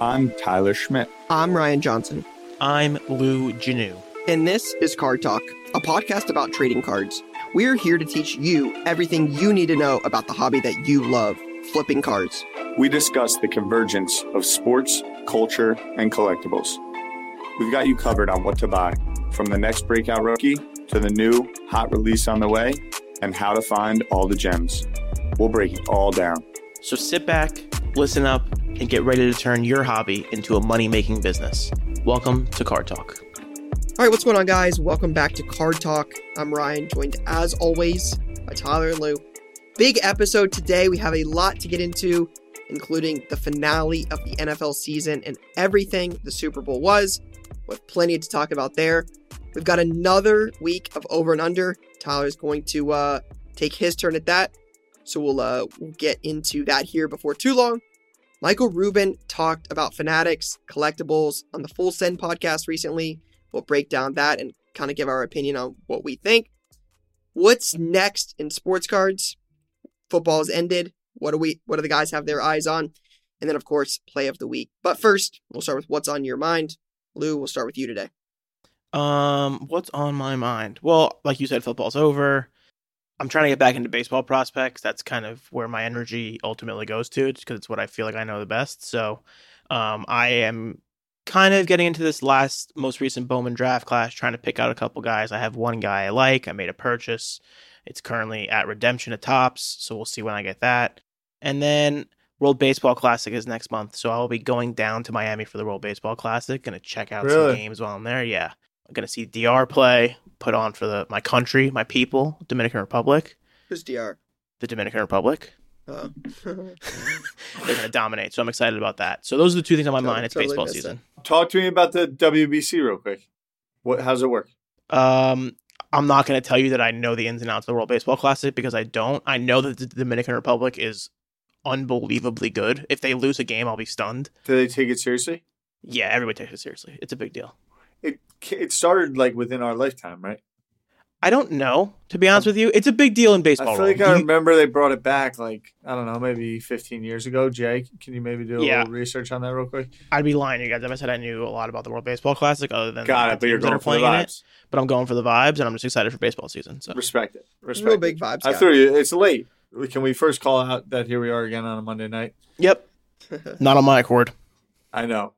I'm Tyler Schmidt. I'm Ryan Johnson. I'm Lou Janu. And this is Card Talk, a podcast about trading cards. We're here to teach you everything you need to know about the hobby that you love, flipping cards. We discuss the convergence of sports, culture, and collectibles. We've got you covered on what to buy, from the next breakout rookie to the new hot release on the way, and how to find all the gems. We'll break it all down. So sit back, listen up, and get ready to turn your hobby into a money-making business. Welcome to Card Talk. All right, what's going on, guys? Welcome back to Card Talk. I'm Ryan, joined as always by Tyler and Lou. Big episode today. We have a lot to get into, including the finale of the NFL season and everything the Super Bowl was. We have plenty to talk about there. We've got another week of over and under. Tyler's going to take his turn at that. So we'll get into that here before too long. Michael Rubin talked about Fanatics, collectibles on the Full Send podcast recently. We'll break down that and kind of give our opinion on what we think. What's next in sports cards? Football's ended. What do the guys have their eyes on? And then, of course, play of the week. But first, we'll start with what's on your mind. Lou, we'll start with you today. What's on my mind? Well, like you said, football's over. I'm trying to get back into baseball prospects. That's kind of where my energy ultimately goes to, because it's what I feel like I know the best. So I am kind of getting into this most recent Bowman draft class, trying to pick out a couple guys. I have one guy I like. I made a purchase. It's currently at redemption at Topps, so we'll see when I get that. And then World Baseball Classic is next month, so I'll be going down to Miami for the World Baseball Classic. Going to check out some games while I'm there. Yeah. I'm going to see DR play, put on for my country, my people, Dominican Republic. Who's DR? The Dominican Republic. Oh. They're going to dominate, so I'm excited about that. So those are the two things on my mind. It's baseball season. Talk to me about the WBC real quick. How's it work? I'm not going to tell you that I know the ins and outs of the World Baseball Classic, because I don't. I know that the Dominican Republic is unbelievably good. If they lose a game, I'll be stunned. Do they take it seriously? Yeah, everybody takes it seriously. It's a big deal. It started like within our lifetime, right? I don't know. To be honest with you, it's a big deal in baseball. I feel like remember they brought it back like, I don't know, maybe 15 years ago. Jake, can you maybe do a little research on that real quick? I'd be lying to you guys if I said I knew a lot about the World Baseball Classic other than but you're going for the vibes. But I'm going for the vibes, and I'm just excited for baseball season. So respect it. Respect real big vibes. I threw you. It's late. Can we first call out that here we are again on a Monday night? Yep. Not on my accord. I know.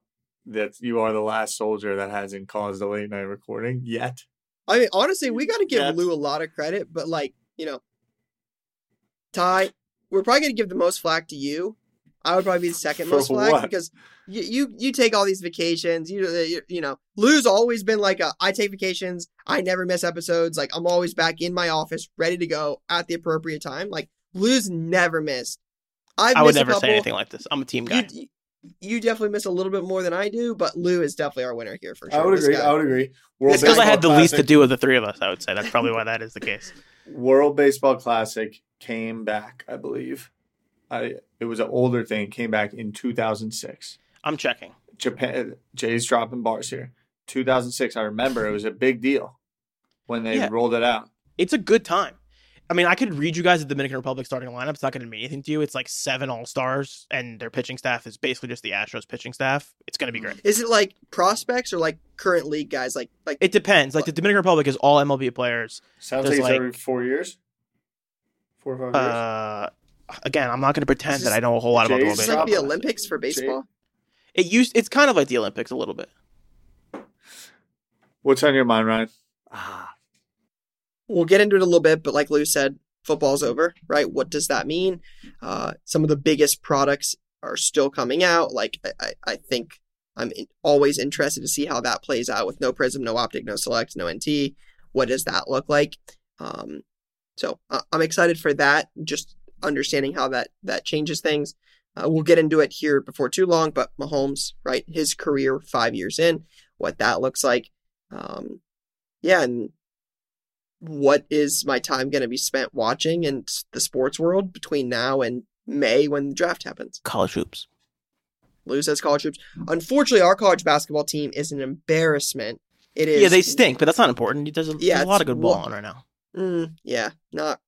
That you are the last soldier that hasn't caused a late night recording yet. I mean, honestly, we got to give Lou a lot of credit, but Ty, we're probably going to give the most flack to you. I would probably be the second most flack because you take all these vacations. Lou's always been like, I take vacations. I never miss episodes. Like, I'm always back in my office, ready to go at the appropriate time. Like, Lou's never missed. I would never say anything like this. I'm a team guy. You definitely miss a little bit more than I do, but Lou is definitely our winner here for sure. I would agree. It's because I had the least to do of the three of us, I would say. That's probably why that is the case. World Baseball Classic came back, I believe. It was an older thing. It came back in 2006. I'm checking. Japan. Jay's dropping bars here. 2006, I remember it was a big deal when they rolled it out. It's a good time. I mean, I could read you guys the Dominican Republic starting lineup. It's not going to mean anything to you. It's like 7 all-stars, and their pitching staff is basically just the Astros pitching staff. It's going to be great. Is it like prospects or like current league guys? Like it depends. Like the Dominican Republic is all MLB players. Sounds like it's every 4 years? 4 or 5 years? Again, I'm not going to pretend that I know a whole lot about the World Baseball. It's like the Olympics for baseball? It's kind of like the Olympics a little bit. What's on your mind, Ryan? We'll get into it a little bit, but like Lou said, football's over, right? What does that mean? Some of the biggest products are still coming out. Like, I think I'm always interested to see how that plays out with no Prism, no Optic, no Select, no NT. What does that look like? So I'm excited for that, just understanding how that changes things. We'll get into it here before too long, but Mahomes, right? His career 5 years in, what that looks like. And what is my time going to be spent watching in the sports world between now and May when the draft happens? College hoops. Lou says college hoops. Unfortunately, our college basketball team is an embarrassment. It is. Yeah, they stink, but that's not important. There's a lot of good ball on right now.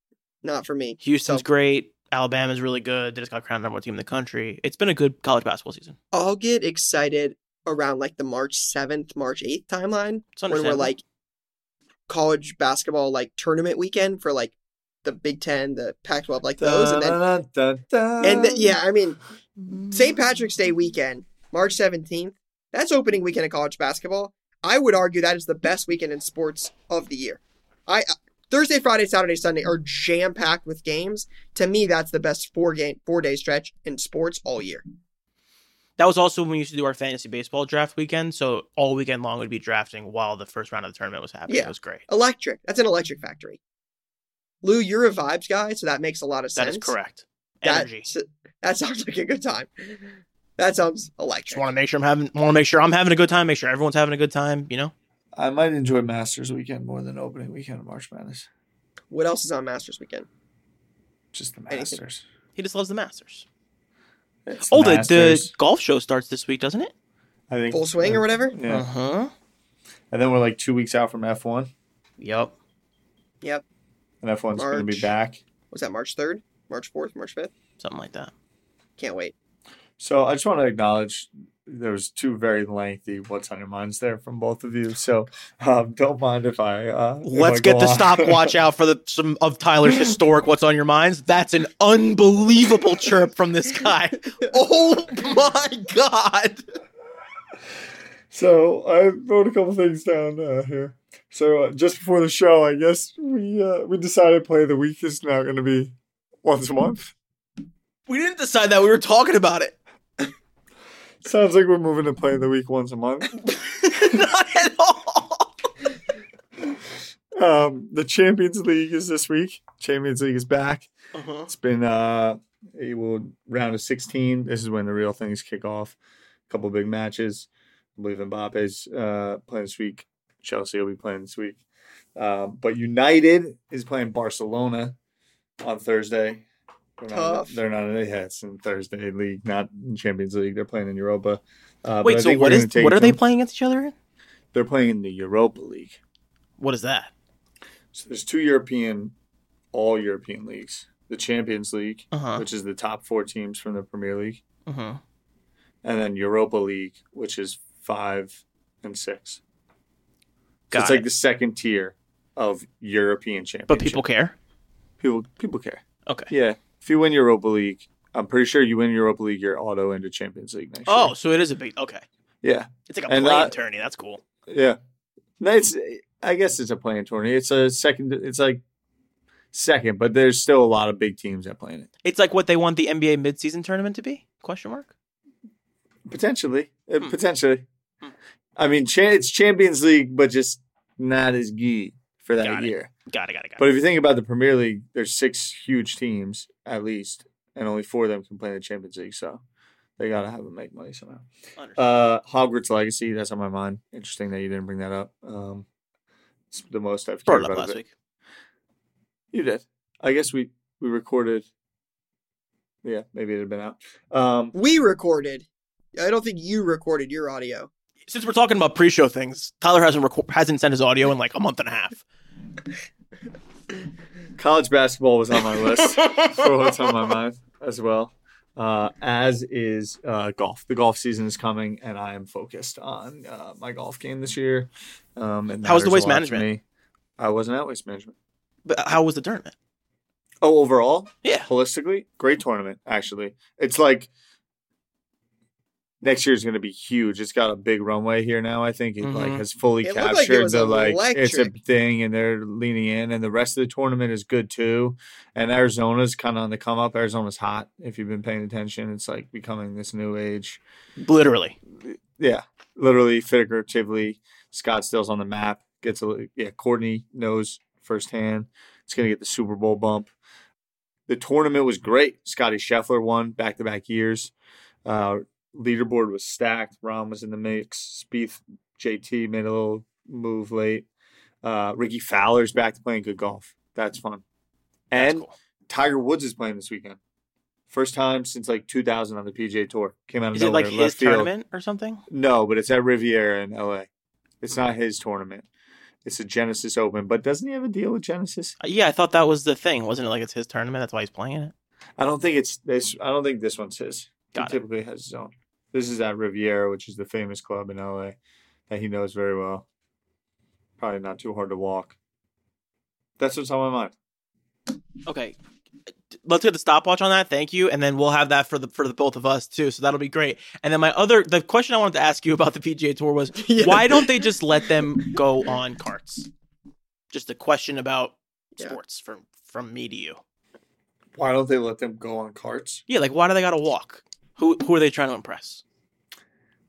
Not for me. Houston's great. Alabama's really good. They just got crowned number one team in the country. It's been a good college basketball season. I'll get excited around like the March 7th, March 8th timeline when we're like college basketball like tournament weekend for like the Big Ten, the Pac-12, like those. And then, yeah, I mean, St. Patrick's Day weekend, March 17th, that's opening weekend of college basketball. I would argue that is the best weekend in sports of the year. Thursday, Friday, Saturday, Sunday are jam-packed with games. To me, that's the best four-day stretch in sports all year. That was also when we used to do our fantasy baseball draft weekend. So all weekend long would be drafting while the first round of the tournament was happening. Yeah. It was great. Electric. That's an electric factory. Lou, you're a vibes guy, so that makes a lot of sense. That is correct. Energy. That sounds like a good time. That sounds electric. Just want to make sure I'm having a good time. Make sure everyone's having a good time. You know. I might enjoy Masters weekend more than opening weekend of March Madness. What else is on Masters weekend? Just the Masters. Anything. He just loves the Masters. The golf show starts this week, doesn't it? I think Full Swing or whatever. Yeah. Uh huh. And then we're like 2 weeks out from F1. Yep. And F1's going to be back. Was that March 3rd? March 4th? March 5th? Something like that. Can't wait. So I just want to acknowledge there was two very lengthy what's on your minds there from both of you. So don't mind if I let's get the stopwatch out for some of Tyler's historic what's on your minds. That's an unbelievable chirp from this guy. Oh my God. So I wrote a couple things down here. So just before the show, I guess we decided play of the week is now going to be once a month. We didn't decide that. We were talking about it. Sounds like we're moving to play of the week once a month. Not at all. The Champions League is this week. Champions League is back. Uh-huh. It's been round of 16. This is when the real things kick off. A couple big matches. I believe Mbappe's playing this week. Chelsea will be playing this week. But United is playing Barcelona on Thursday. They're not in the heads in Thursday League, not in Champions League. They're playing in Europa. Wait, so what are they playing against each other in? They're playing in the Europa League. What is that? So there's two all European leagues. The Champions League, which is the top four teams from the Premier League. Uh-huh. And then Europa League, which is 5 and 6. So it's like the second tier of European championship. But people care? People care. Okay. Yeah. If you win Europa League, I'm pretty sure you win Europa League, you're auto into Champions League next year. Oh, so it is a big... Okay. Yeah. It's like a playing tourney. That's cool. Yeah. No, I guess it's a playing tourney. It's a second... It's like second, but there's still a lot of big teams that play in it. It's like what they want the NBA midseason tournament to be? Question mark? Potentially. Potentially. Hmm. I mean, it's Champions League, but just not as good for that year. Got it. But if you think about the Premier League, there's 6 huge teams at least, and only 4 of them can play in the Champions League, so they got to have them make money somehow. Hogwarts Legacy, that's on my mind. Interesting that you didn't bring that up. It's the most I've cared about last week. You did. I guess we recorded. Yeah, maybe it had been out. We recorded. I don't think you recorded your audio. Since we're talking about pre-show things, Tyler hasn't sent his audio in like a month and a half. College basketball was on my list for what's on my mind as well, as is golf. The golf season is coming, and I am focused on my golf game this year. And how was the Waste Management? I wasn't at Waste Management. But how was the tournament? Oh, overall? Yeah. Holistically, great tournament, actually. It's like... Next year is going to be huge. It's got a big runway here now. I think it like has fully captured the it's a thing, and they're leaning in. And the rest of the tournament is good too. And Arizona's kind of on the come up. Arizona's hot. If you've been paying attention, it's like becoming this new age. Literally, yeah, literally, figuratively. Scottsdale's on the map. Courtney knows firsthand. It's going to get the Super Bowl bump. The tournament was great. Scotty Scheffler won back-to-back years. Leaderboard was stacked. Rom was in the mix. Spieth, JT made a little move late. Ricky Fowler's back to playing good golf. That's fun. And that's cool. Tiger Woods is playing this weekend. First time since like 2000 on the PGA Tour. Came out of nowhere. Is it like his tournament or something? No, but it's at Riviera in LA. It's not his tournament. It's a Genesis Open. But doesn't he have a deal with Genesis? Yeah, I thought that was the thing. Wasn't it like it's his tournament? That's why he's playing it. I don't think it's this. I don't think this one's his. Got he it. Typically has his own. This is at Riviera, which is the famous club in LA that he knows very well. Probably not too hard to walk. That's what's on my mind. Okay. Let's get the stopwatch on that. Thank you. And then we'll have that for the both of us too. So that'll be great. And then the question I wanted to ask you about the PGA Tour was why don't they just let them go on carts? Just a question about sports from me to you. Why don't they let them go on carts? Yeah. Like, why do they got to walk? Who are they trying to impress?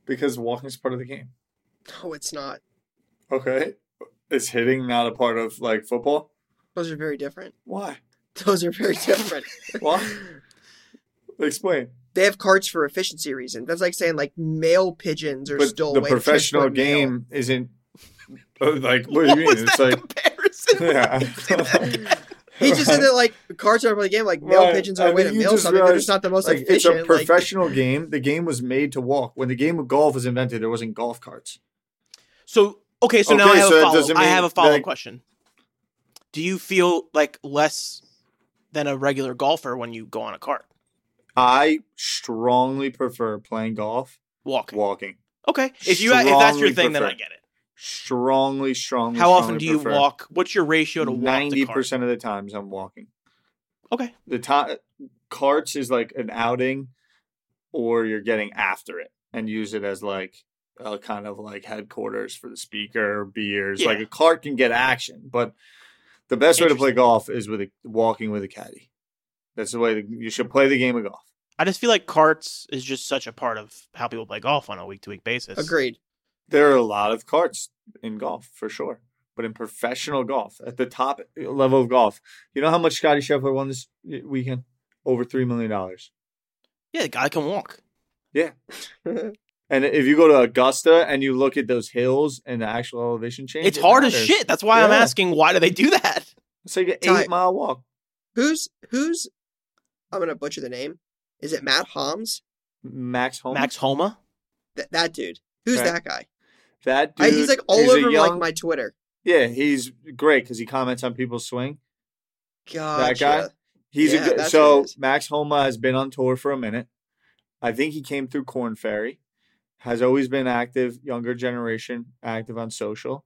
Because walking is part of the game. No, it's not. Okay. Is hitting not a part of like football? Those are very different. Why? Those are very different. Why? Explain. They have carts for efficiency reasons. That's like saying like male pigeons are still. The professional game isn't like. What do you mean? Was it's that like comparison. Yeah. He just said that like carts are part of the game. Like male pigeons are a way to mail something. They're just not the most efficient. It's a professional game. The game was made to walk. When the game of golf was invented, there wasn't golf carts. So now I have a follow-up question. Do you feel like less than a regular golfer when you go on a cart? I strongly prefer playing golf. Walking. Okay. If that's your thing, then I get it. Strongly. How often do you walk? What's your ratio to walk? 90% of the times I'm walking. Okay. The carts is like an outing, or you're getting after it and use it as like kind of like headquarters for the speaker, beers. Yeah. Like a cart can get action, but. The best way to play golf is with walking with a caddy. That's the way you should play the game of golf. I just feel like carts is just such a part of how people play golf on a week-to-week basis. Agreed. There are a lot of carts in golf, for sure. But in professional golf, at the top level of golf, you know how much Scotty Scheffler won this weekend? Over $3 million. Yeah, the guy can walk. Yeah. And if you go to Augusta and you look at those hills and the actual elevation change, it's hard as shit. That's why I'm asking, why do they do that? It's like an 8-mile walk. Who's? I'm gonna butcher the name. Is it Matt Homs? Max Homa. That dude. Who's that guy? That dude. He's like all over like my Twitter. Yeah, he's great because he comments on people's swing. Gotcha. That guy. He's a good. So Max Homa has been on tour for a minute. I think he came through Corn Ferry. Has always been active, younger generation, active on social.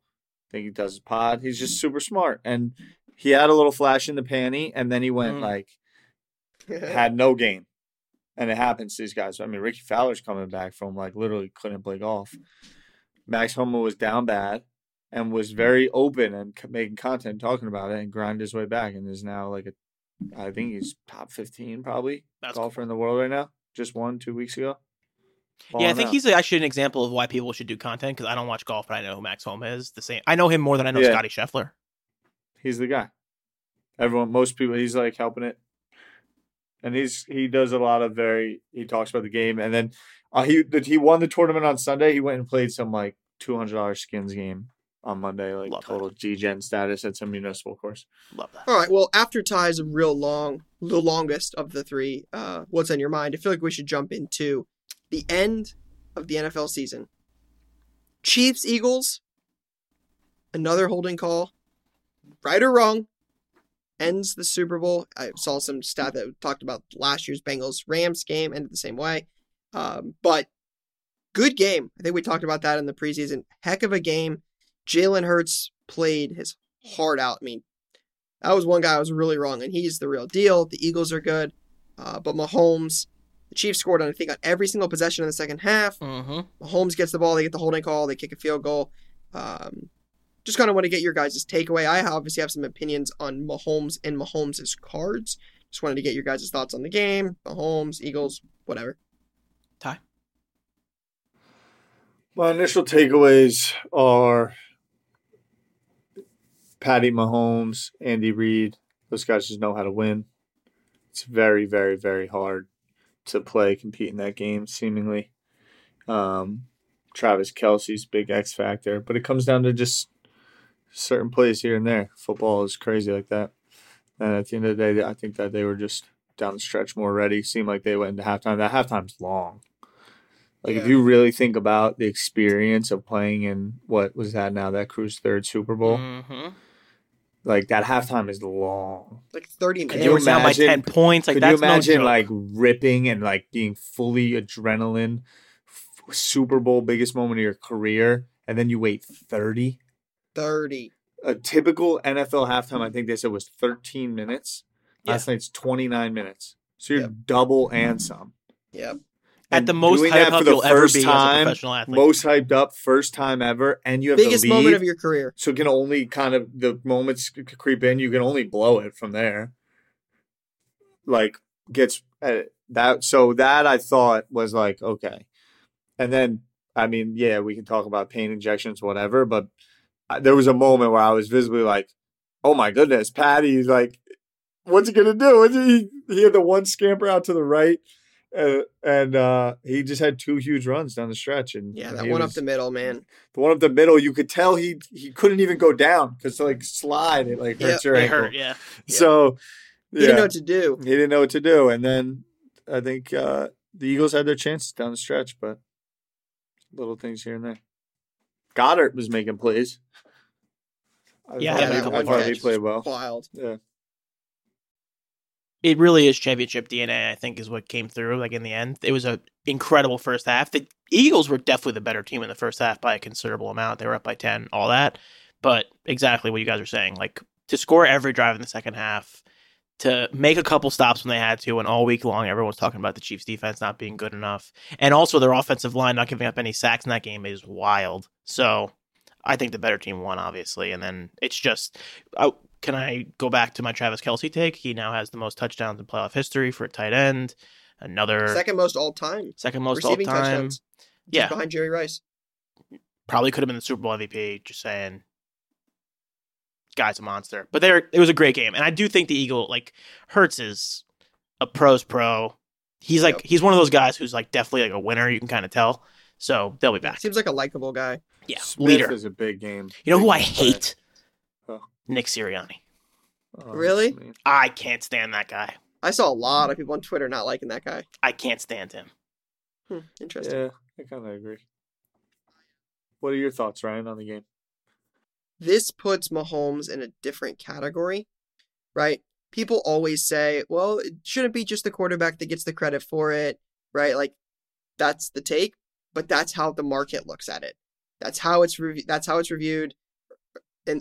I think he does his pod. He's just super smart. And he had a little flash in the panty, and then he went had no game. And it happens to these guys. I mean, Ricky Fowler's coming back from literally couldn't play golf. Max Homa was down bad and was very open and making content, talking about it, and grinded his way back. And is now I think he's top 15 probably golfer in the world right now. Just 2 weeks ago. Yeah, I think he's actually an example of why people should do content because I don't watch golf, but I know who Max Homa is. The same, I know him more than I know Scotty Scheffler. He's the guy. Most people, he's helping it, and he does a lot of he talks about the game, and then he won the tournament on Sunday. He went and played some $200 skins game on Monday, total G-Gen status at some municipal course. Love that. All right, well, after Ty is the longest of the three. What's on your mind? I feel like we should jump into. The end of the NFL season. Chiefs, Eagles, another holding call, right or wrong, ends the Super Bowl. I saw some stat that talked about last year's Bengals-Rams game, ended the same way. But good game. I think we talked about that in the preseason. Heck of a game. Jalen Hurts played his heart out. I mean, that was one guy I was really wrong, and he's the real deal. The Eagles are good, but Mahomes... The Chiefs scored on every single possession in the second half. Mm-hmm. Mahomes gets the ball. They get the holding call. They kick a field goal. Just kind of want to get your guys' takeaway. I obviously have some opinions on Mahomes and Mahomes' cards. Just wanted to get your guys' thoughts on the game. Mahomes, Eagles, whatever. Ty? My initial takeaways are Patty Mahomes, Andy Reid. Those guys just know how to win. It's very, very, very hard. To compete in that game, seemingly. Travis Kelce's big X factor, but it comes down to just certain plays here and there. Football is crazy like that. And at the end of the day, I think that they were just down the stretch more ready. Seemed like they went into halftime. That halftime's long. If you really think about the experience of playing in what was that now, that crew's third Super Bowl, mm-hmm. Like, that halftime is long. Like 30 minutes. They were down by 10 points. Like, could that's you imagine, no like, ripping and, like, being fully adrenaline, Super Bowl biggest moment of your career, and then you wait 30? 30. A typical NFL halftime, I think they said, was 13 minutes. Yeah. Last night's 29 minutes. So you're double and some. Yep. And at the most hyped up you'll ever be as a professional athlete. Most hyped up, first time ever, and you have biggest the biggest moment of your career. So can only kind of the moments creep in. You can only blow it from there. Like gets that. So that I thought was like okay, and then I mean yeah we can talk about pain injections whatever, but there was a moment where I was visibly like, oh my goodness, Patty's like, what's he gonna do? He had the one scamper out to the right. And he just had two huge runs down the stretch. And yeah, that one up the middle, man. The one up the middle, you could tell he couldn't even go down because like slide it like hurts your ankle. Hurt, yeah. So yeah. He didn't know what to do. He didn't know what to do. And then I think the Eagles had their chances down the stretch, but little things here and there. Goddard was making plays. I thought he played well. Wild. Yeah. It really is championship DNA, I think, is what came through. Like in the end, it was an incredible first half. The Eagles were definitely the better team in the first half by a considerable amount. They were up by 10, all that. But exactly what you guys are saying, like to score every drive in the second half, to make a couple stops when they had to, and all week long, everyone's talking about the Chiefs' defense not being good enough, and also their offensive line not giving up any sacks in that game is wild. So I think the better team won, obviously, and then it's just. Can I go back to my Travis Kelce take? He now has the most touchdowns in playoff history for a tight end. Another second most all time. Second most receiving all time. Touchdowns. Yeah. Just behind Jerry Rice. Probably could have been the Super Bowl MVP. Just saying. Guy's a monster. But it was a great game. And I do think the Eagle, like, Hurts is a pro's pro. He's like, he's one of those guys who's like definitely like a winner. You can kind of tell. So they'll be back. Seems like a likable guy. Yeah. Smith leader. Is a big game. You know big who I hate? Nick Sirianni. Oh, really? Man. I can't stand that guy. I saw a lot of people on Twitter not liking that guy. I can't stand him. Interesting. Yeah, I kind of agree. What are your thoughts, Ryan, on the game? This puts Mahomes in a different category, right? People always say, well, it shouldn't be just the quarterback that gets the credit for it, right? Like, that's the take, but that's how the market looks at it. That's how it's reviewed.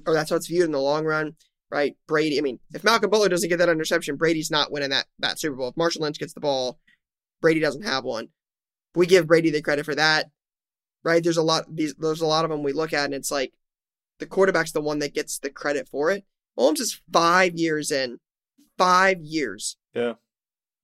Or that's how it's viewed in the long run, right? Brady, I mean, if Malcolm Butler doesn't get that interception, Brady's not winning that Super Bowl. If Marshall Lynch gets the ball, Brady doesn't have one. We give Brady the credit for that, right? There's a lot of them we look at, and it's like the quarterback's the one that gets the credit for it. Mahomes is 5 years in. 5 years. Yeah.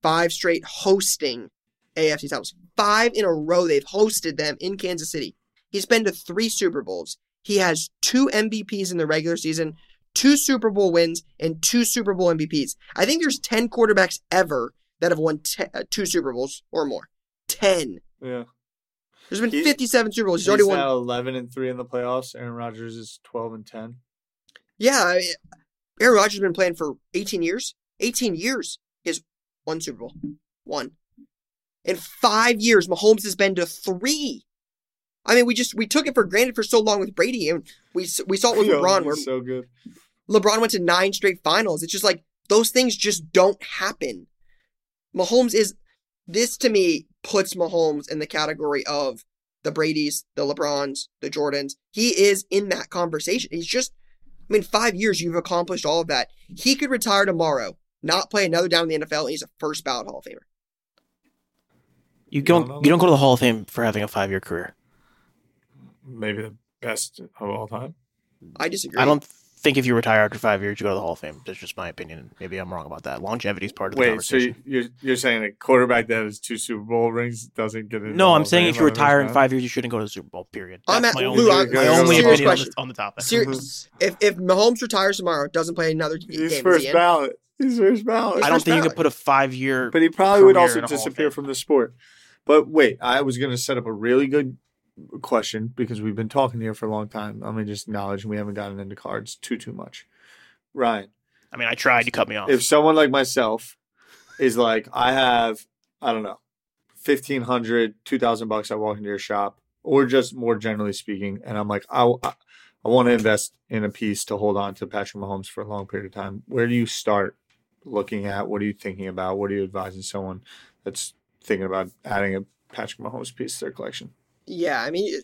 5 straight hosting AFC titles. 5 in a row they've hosted them in Kansas City. He's been to 3 Super Bowls. He has 2 MVPs in the regular season, 2 Super Bowl wins, and 2 Super Bowl MVPs. I think there's 10 quarterbacks ever that have won 2 Super Bowls or more. 10. Yeah. There's been 57 Super Bowls. He's already won. He's now 11-3 in the playoffs. Aaron Rodgers is 12-10. Yeah. I mean, Aaron Rodgers has been playing for 18 years. 18 years is 1 Super Bowl. 1. In 5 years, Mahomes has been to 3. I mean, we took it for granted for so long with Brady, and we saw it with LeBron. Where so good. LeBron went to 9 straight finals. It's just like those things just don't happen. Mahomes is this to me puts Mahomes in the category of the Bradys, the LeBrons, the Jordans. He is in that conversation. He's just, I mean, 5 years you've accomplished all of that. He could retire tomorrow, not play another down in the NFL, and he's a first ballot Hall of Famer. You don't go to the Hall of Fame for having a 5-year career. Maybe the best of all time. I disagree. I don't think if you retire after 5 years, you go to the Hall of Fame. That's just my opinion. Maybe I'm wrong about that. Longevity is part of the conversation. So you're saying a quarterback that has 2 Super Bowl rings doesn't get in? No, I'm saying if you retire in 5 years, you shouldn't go to the Super Bowl, period. That's my only opinion on the topic. If Mahomes retires tomorrow, doesn't play another game. He's first ballot. I don't think you could put a 5-year But he probably would also disappear from the sport. But wait, I was going to set up a really good question, because we've been talking here for a long time. Let me just acknowledge we haven't gotten into cards too much. Ryan. I mean, I tried to cut me off. If someone like myself is like, I have, I don't know, $1,500, $2,000 bucks, I walk into your shop, or just more generally speaking, and I'm like, I I want to invest in a piece to hold on to Patrick Mahomes for a long period of time. Where do you start looking at? What are you thinking about? What are you advising someone that's thinking about adding a Patrick Mahomes piece to their collection? Yeah, I mean,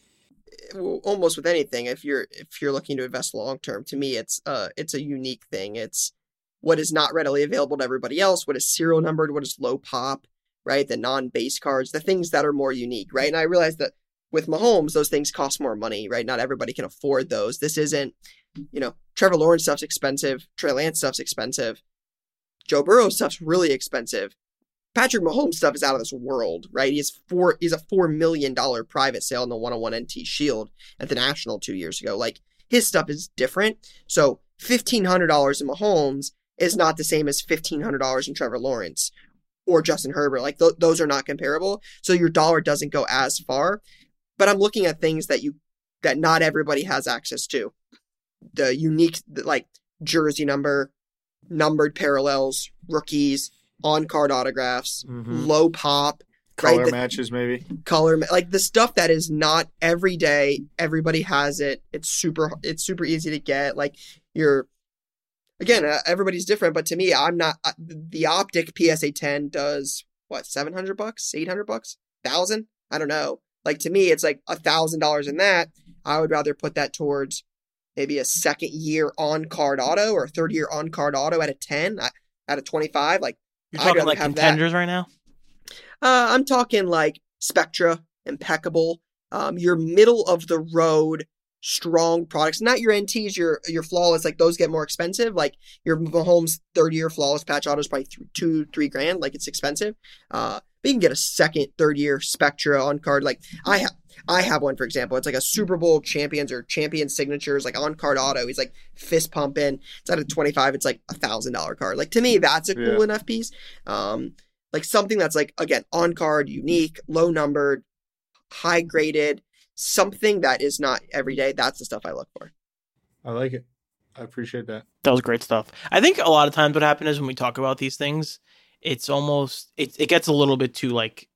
almost with anything, if you're looking to invest long term, to me, it's a unique thing. It's what is not readily available to everybody else. What is serial numbered? What is low pop? Right, the non-base cards, the things that are more unique. Right, and I realize that with Mahomes, those things cost more money. Right, not everybody can afford those. This isn't, you know, Trevor Lawrence stuff's expensive. Trey Lance stuff's expensive. Joe Burrow stuff's really expensive. Patrick Mahomes stuff is out of this world, right? He's a $4 million private sale in the 101 NT Shield at the National 2 years ago. Like, his stuff is different. So $1,500 in Mahomes is not the same as $1,500 in Trevor Lawrence or Justin Herbert. Like, those are not comparable. So your dollar doesn't go as far. But I'm looking at things that not everybody has access to. The unique, like, jersey number, numbered parallels, rookies, on-card autographs, low pop, color matches, maybe like the stuff that is not every day. Everybody has it. It's super easy to get. Like, everybody's different. But to me, I'm not. The Optic PSA 10 does what? $700, $800, $1,000? I don't know. Like, to me, it's like $1,000 in that. I would rather put that towards maybe a second-year on-card auto or a third-year on-card auto at a 10, at a 25, like. You're talking like contenders right now? I'm talking like Spectra, Impeccable, your middle-of-the-road strong products. Not your NTs, your flawless. Like, those get more expensive. Like, your Mahomes third-year flawless patch auto is probably $2,000-$3,000. Like, it's expensive. But you can get a second, third-year Spectra on card. Like, I have one, for example. It's like a Super Bowl champions or champion signatures, like on-card auto. He's like fist pumping. It's at a 25. It's like $1,000 card. Like, to me, that's a cool enough piece. Like, something that's like, again, on-card, unique, low-numbered, high-graded, something that is not every day. That's the stuff I look for. I like it. I appreciate that. That was great stuff. I think a lot of times what happens is when we talk about these things, it's almost, it gets a little bit too, like,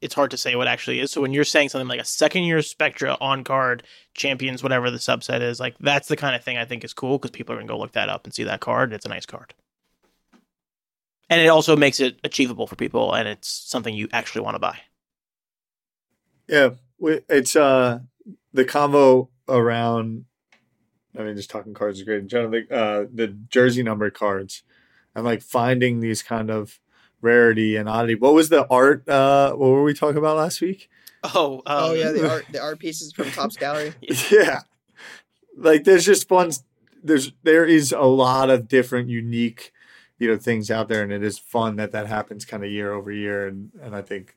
it's hard to say what actually is. So when you're saying something like a second-year Spectra on-card champions, whatever the subset is, like, that's the kind of thing I think is cool because people are going to go look that up and see that card. It's a nice card. And it also makes it achievable for people, and it's something you actually want to buy. Yeah, it's the combo around, I mean, just talking cards is great in general. The jersey number cards and, like, finding these kind of rarity and oddity. What was the art? What were we talking about last week? The art pieces from Topps Gallery. Yeah, like, there's just fun. There is a lot of different unique, you know, things out there, and it is fun that happens kind of year over year. And I think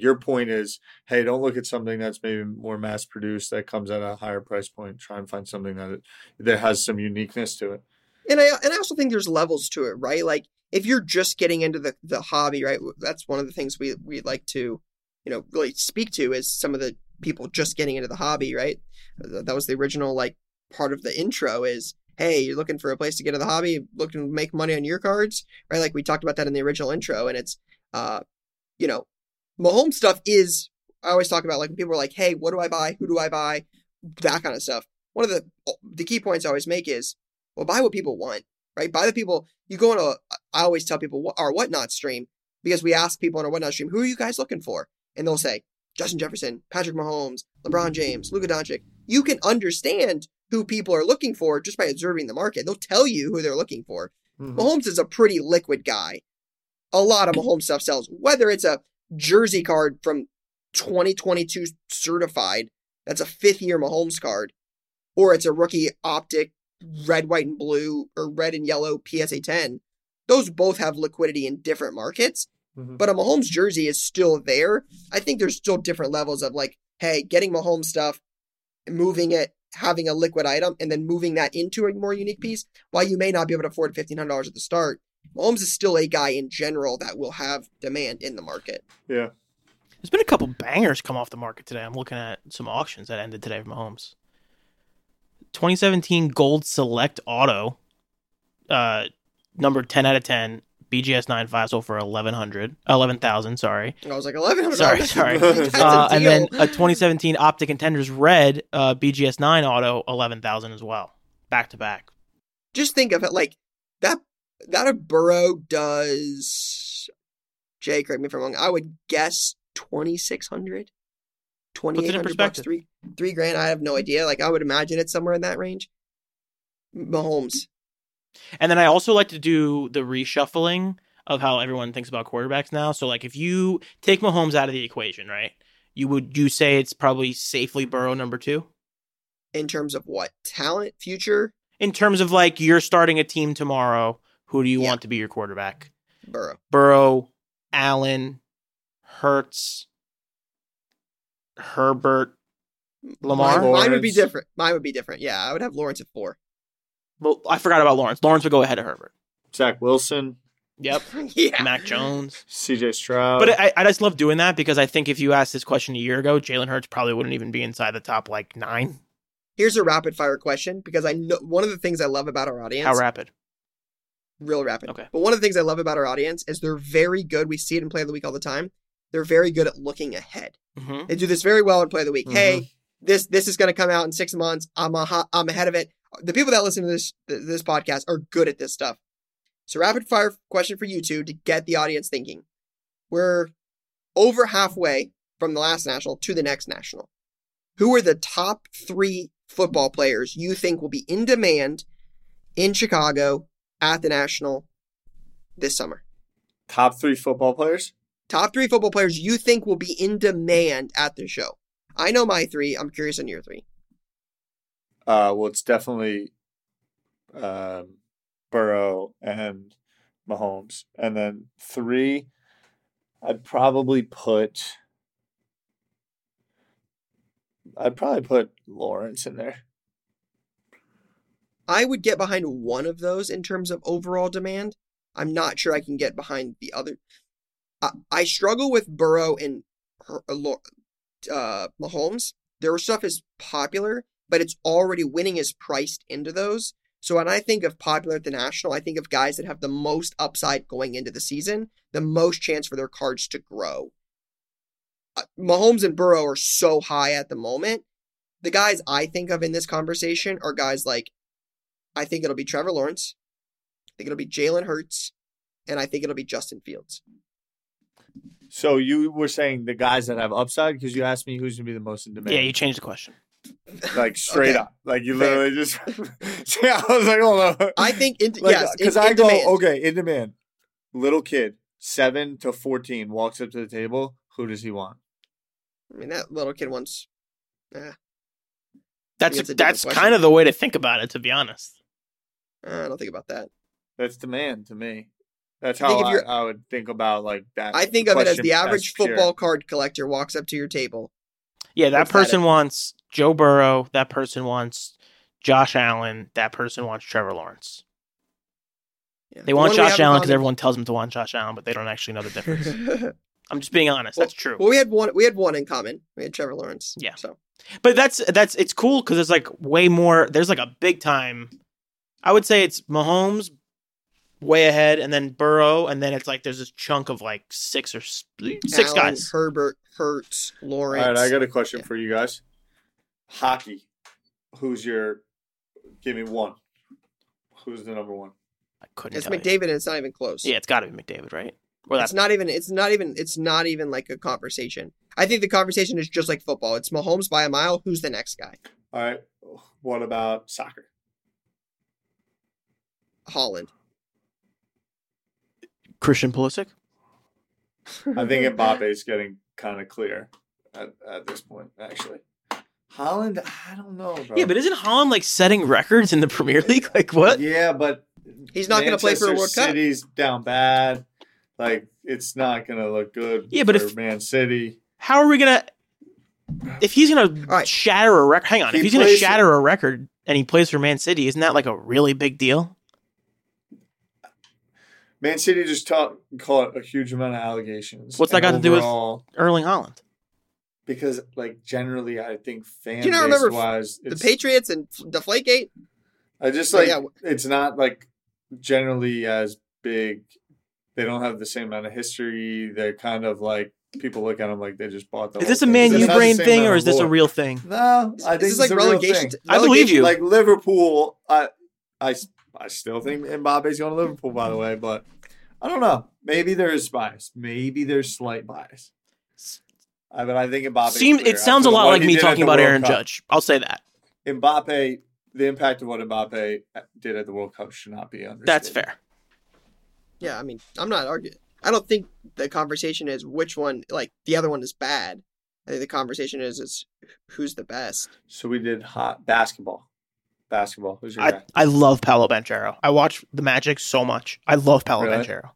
your point is, hey, don't look at something that's maybe more mass produced that comes at a higher price point. Try and find something that has some uniqueness to it. And I also think there's levels to it, right? Like, if you're just getting into the hobby, right, that's one of the things we like to, you know, really speak to is some of the people just getting into the hobby, right? That was the original, like, part of the intro is, hey, you're looking for a place to get into the hobby, looking to make money on your cards, right? Like, we talked about that in the original intro, and it's, you know, Mahomes stuff is, I always talk about, like, when people are like, hey, what do I buy? Who do I buy? That kind of stuff. One of the key points I always make is, well, buy what people want. Right? By the people you go on I always tell people our Whatnot stream, because we ask people on our Whatnot stream, who are you guys looking for? And they'll say, Justin Jefferson, Patrick Mahomes, LeBron James, Luka Doncic. You can understand who people are looking for just by observing the market. They'll tell you who they're looking for. Mm-hmm. Mahomes is a pretty liquid guy. A lot of Mahomes stuff sells, whether it's a jersey card from 2022 certified, that's a fifth-year Mahomes card, or it's a rookie optic, red, white, and blue, or red and yellow PSA 10, those both have liquidity in different markets, but a Mahomes jersey is still there. I think there's still different levels of, like, hey, getting Mahomes stuff, moving it, having a liquid item, and then moving that into a more unique piece. While you may not be able to afford $1,500 at the start, Mahomes is still a guy in general that will have demand in the market. Yeah. There's been a couple bangers come off the market today. I'm looking at some auctions that ended today for Mahomes. 2017 Gold Select Auto, number 10 out of 10, BGS 950 for $11,000. Sorry, I was like $1,100. Sorry. And then a 2017 Optic Contenders Red BGS 9 auto, $11,000 as well, back to back. Just think of it like that a Burrow does. Jay, correct me if I'm wrong. I would guess $2,600. $2,800, $3,000. I have no idea. Like, I would imagine it's somewhere in that range. Mahomes. And then I also like to do the reshuffling of how everyone thinks about quarterbacks now. So, like, if you take Mahomes out of the equation, right? You say it's probably safely Burrow number 2? In terms of what? Talent? Future? In terms of, like, you're starting a team tomorrow. Who do you want to be your quarterback? Burrow, Allen, Hurts, Herbert, Lamar. Mine would be different. Yeah, I would have Lawrence at 4. Well, I forgot about Lawrence. Lawrence would go ahead of Herbert. Zach Wilson. Yep. Yeah. Mac Jones. CJ Stroud. But I just love doing that because I think if you asked this question a year ago, Jalen Hurts probably wouldn't even be inside the top, 9. Here's a rapid fire question because I know one of the things I love about our audience. How rapid? Real rapid. Okay. But one of the things I love about our audience is they're very good. We see it in Play of the Week all the time. They're very good at looking ahead. Mm-hmm. They do this very well in Play of the Week. Mm-hmm. Hey, this is going to come out in 6 months. I'm ahead of it. The people that listen to this podcast are good at this stuff. So rapid fire question for you two to get the audience thinking. We're over halfway from the last national to the next national. Who are the top 3 football players you think will be in demand in Chicago at the national this summer? Top 3 football players? Top 3 football players you think will be in demand at the show. I know my 3. I'm curious on your 3. Well, it's definitely Burrow and Mahomes. And then 3, I'd probably put Lawrence in there. I would get behind one of those in terms of overall demand. I'm not sure I can get behind the other. I struggle with Burrow and Mahomes. Their stuff is popular, but it's already winning is priced into those. So when I think of popular at the national, I think of guys that have the most upside going into the season, the most chance for their cards to grow. Mahomes and Burrow are so high at the moment. The guys I think of in this conversation are guys like, I think it'll be Trevor Lawrence, I think it'll be Jalen Hurts, and I think it'll be Justin Fields. So you were saying the guys that have upside because you asked me who's going to be the most in demand. Yeah, you changed the question. Like straight up. Like you literally just... Yeah, I was like, hold on. I think... Because I go, demand. Okay, in demand. Little kid, 7 to 14, walks up to the table. Who does he want? I mean, that little kid wants... That's kind of the way to think about it, to be honest. I don't think about that. That's demand to me. That's how I would think about like that. I think of it as the average football card collector walks up to your table. Yeah, that person wants Joe Burrow. That person wants Josh Allen. That person wants Trevor Lawrence. Yeah. They want Josh Allen because everyone tells them to want Josh Allen, but they don't actually know the difference. I'm just being honest. That's true. Well, we had one in common. We had Trevor Lawrence. Yeah. So, but that's it's cool because there's like way more. There's like a big time. I would say it's Mahomes. Way ahead, and then Burrow, and then it's like there's this chunk of like 6 Allen, guys. Herbert, Hurts, Lawrence. All right, I got a question for you guys. Hockey. Give me one. Who's the number 1? I couldn't. It's McDavid, and it's not even close. Yeah, it's got to be McDavid, right? Well, it's not even like a conversation. I think the conversation is just like football. It's Mahomes by a mile. Who's the next guy? All right. What about soccer? Haaland. Christian Pulisic? I think Mbappe is getting kind of clear at this point, actually. Haaland, I don't know, bro. Yeah, but isn't Haaland, like, setting records in the Premier League? Like, what? Yeah, but... He's not going to play for a World Cup. City's down bad. Like, it's not going to look good for Man City. How are we going to... If he's going to shatter a record... Hang on. If he's going to shatter a record and he plays for Man City, isn't that, like, a really big deal? Man City just caught a huge amount of allegations. What's that got to do with Erling Haaland? Because, like, generally, I think fan-based-wise... The Patriots and Deflategate? I just, like, it's not, like, generally as big They don't have the same amount of history. They're kind of like, people look at them like they just bought the. Is this a Man U brain thing or is this a real thing? No, I think it's like relegation. I believe you. Like Liverpool, I still think Mbappe's going to Liverpool, by the way, but I don't know. Maybe there is bias. Maybe there's slight bias. But I think Mbappe. It sounds a lot like me talking about Aaron Judge. I'll say that. Mbappe, the impact of what Mbappe did at the World Cup should not be understood. That's fair. Yeah, I mean, I'm not arguing. I don't think the conversation is which one, like, the other one is bad. I think the conversation is who's the best. So we did hot basketball. Who's your guy? I love Paolo Banchero. I watch the Magic so much. I love Paolo Banchero.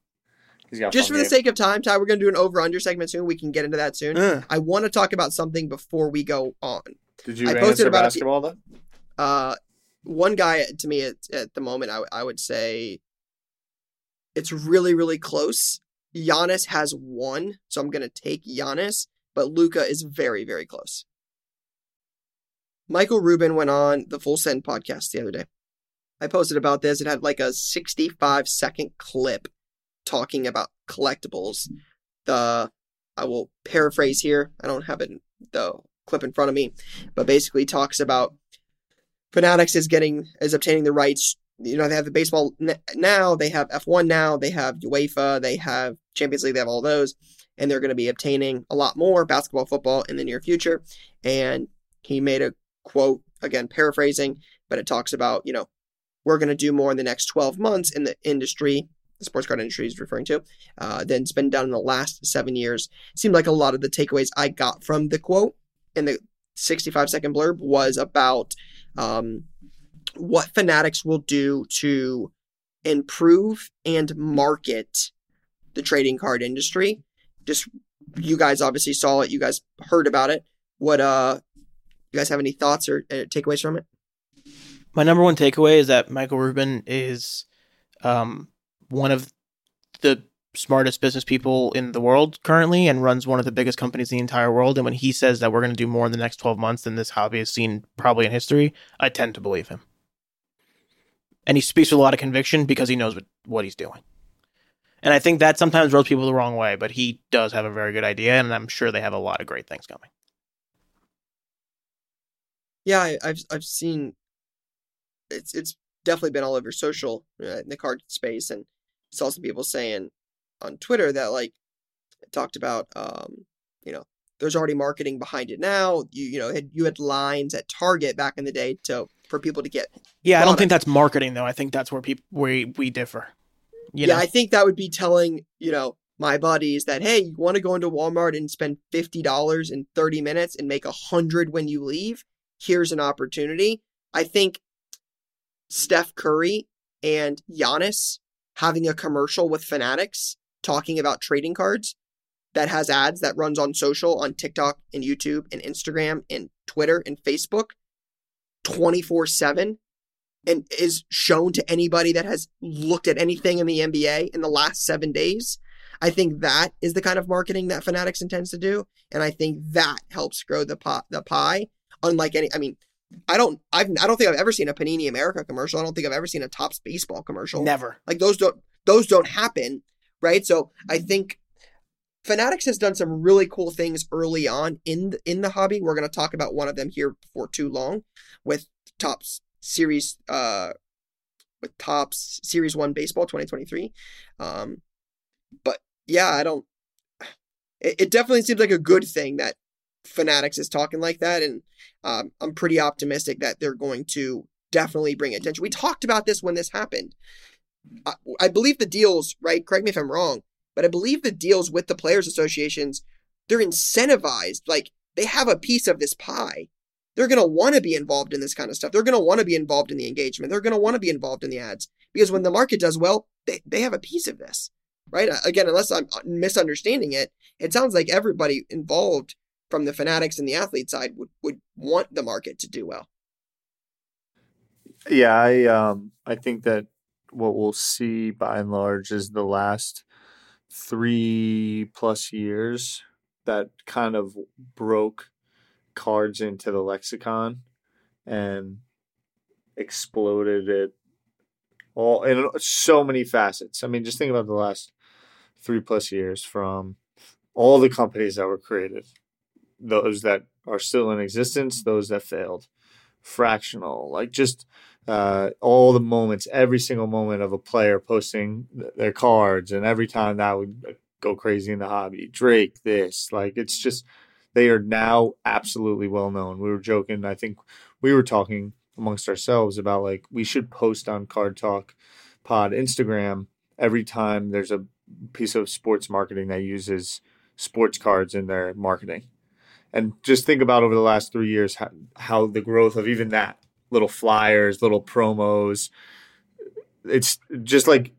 Just for the sake of time, Ty, we're going to do an over-under segment soon. We can get into that soon. I want to talk about something before we go on. Did you answer about basketball, though? One guy, to me, at the moment, I would say it's really, really close. Giannis has one, so I'm going to take Giannis, but Luka is very, very close. Michael Rubin went on the Full Send podcast the other day. I posted about this. It had like a 65-second clip talking about collectibles. I will paraphrase here. I don't have it the clip in front of me, but basically talks about Fanatics is obtaining the rights. You know, they have the baseball now, they have F1 now, they have UEFA, they have Champions League, they have all those, and they're going to be obtaining a lot more basketball, football in the near future. And he made a quote, again, paraphrasing, but it talks about, you know, we're going to do more in the next 12 months in the industry, the sports card industry is referring to, than it's been done in the last 7 years. It seemed like a lot of the takeaways I got from the quote in the 65-second blurb was about what Fanatics will do to improve and market the trading card industry. Just, you guys obviously saw it. You guys heard about it. What, you guys have any thoughts or takeaways from it? My number one takeaway is that Michael Rubin is one of the smartest business people in the world currently and runs one of the biggest companies in the entire world. And when he says that we're going to do more in the next 12 months than this hobby has seen probably in history, I tend to believe him. And he speaks with a lot of conviction because he knows what he's doing. And I think that sometimes rubs people the wrong way, but he does have a very good idea, and I'm sure they have a lot of great things coming. Yeah, I've seen it's definitely been all over social in the card space, and saw some people saying on Twitter that, like, it talked about you know, there's already marketing behind it now. You had lines at Target back in the day for people to get. Yeah, product. I don't think that's marketing though. I think that's where we differ. You know? I think that would be telling, you know, my buddies that, hey, you want to go into Walmart and spend $50 in 30 minutes and make 100 when you leave. Here's an opportunity. I think Steph Curry and Giannis having a commercial with Fanatics talking about trading cards that has ads that runs on social, on TikTok and YouTube and Instagram and Twitter and Facebook 24/7 and is shown to anybody that has looked at anything in the NBA in the last 7 days. I think that is the kind of marketing that Fanatics intends to do. And I think that helps grow the pie. Unlike any, I mean, I don't think I've ever seen a Panini America commercial. I don't think I've ever seen a Topps baseball commercial. Never. Like those don't happen, right? So I think Fanatics has done some really cool things early on in the hobby. We're going to talk about one of them here before too long with Topps Series One Baseball 2023. But yeah, it definitely seems like a good thing that Fanatics is talking like that, and I'm pretty optimistic that they're going to definitely bring attention. We talked about this when this happened. I believe the deals, right? Correct me if I'm wrong, but I believe the deals with the players' associations, they're incentivized. Like, they have a piece of this pie. They're going to want to be involved in this kind of stuff. They're going to want to be involved in the engagement. They're going to want to be involved in the ads, because when the market does well, they have a piece of this, right? Again, unless I'm misunderstanding it, it sounds like everybody involved from the Fanatics and the athlete side would want the market to do well. Yeah, I think that what we'll see by and large is the last 3+ years that kind of broke cards into the lexicon and exploded it all in so many facets. I mean, just think about the last 3+ years from all the companies that were created, those that are still in existence, those that failed, fractional, like just all the moments, every single moment of a player posting their cards. And every time that would go crazy in the hobby, Drake, this, like, it's just, they are now absolutely well known. We were joking. I think we were talking amongst ourselves about like, we should post on Card Talk Pod Instagram every time there's a piece of sports marketing that uses sports cards in their marketing. And just think about over the last 3 years, how the growth of even that, little flyers, little promos. It's just like,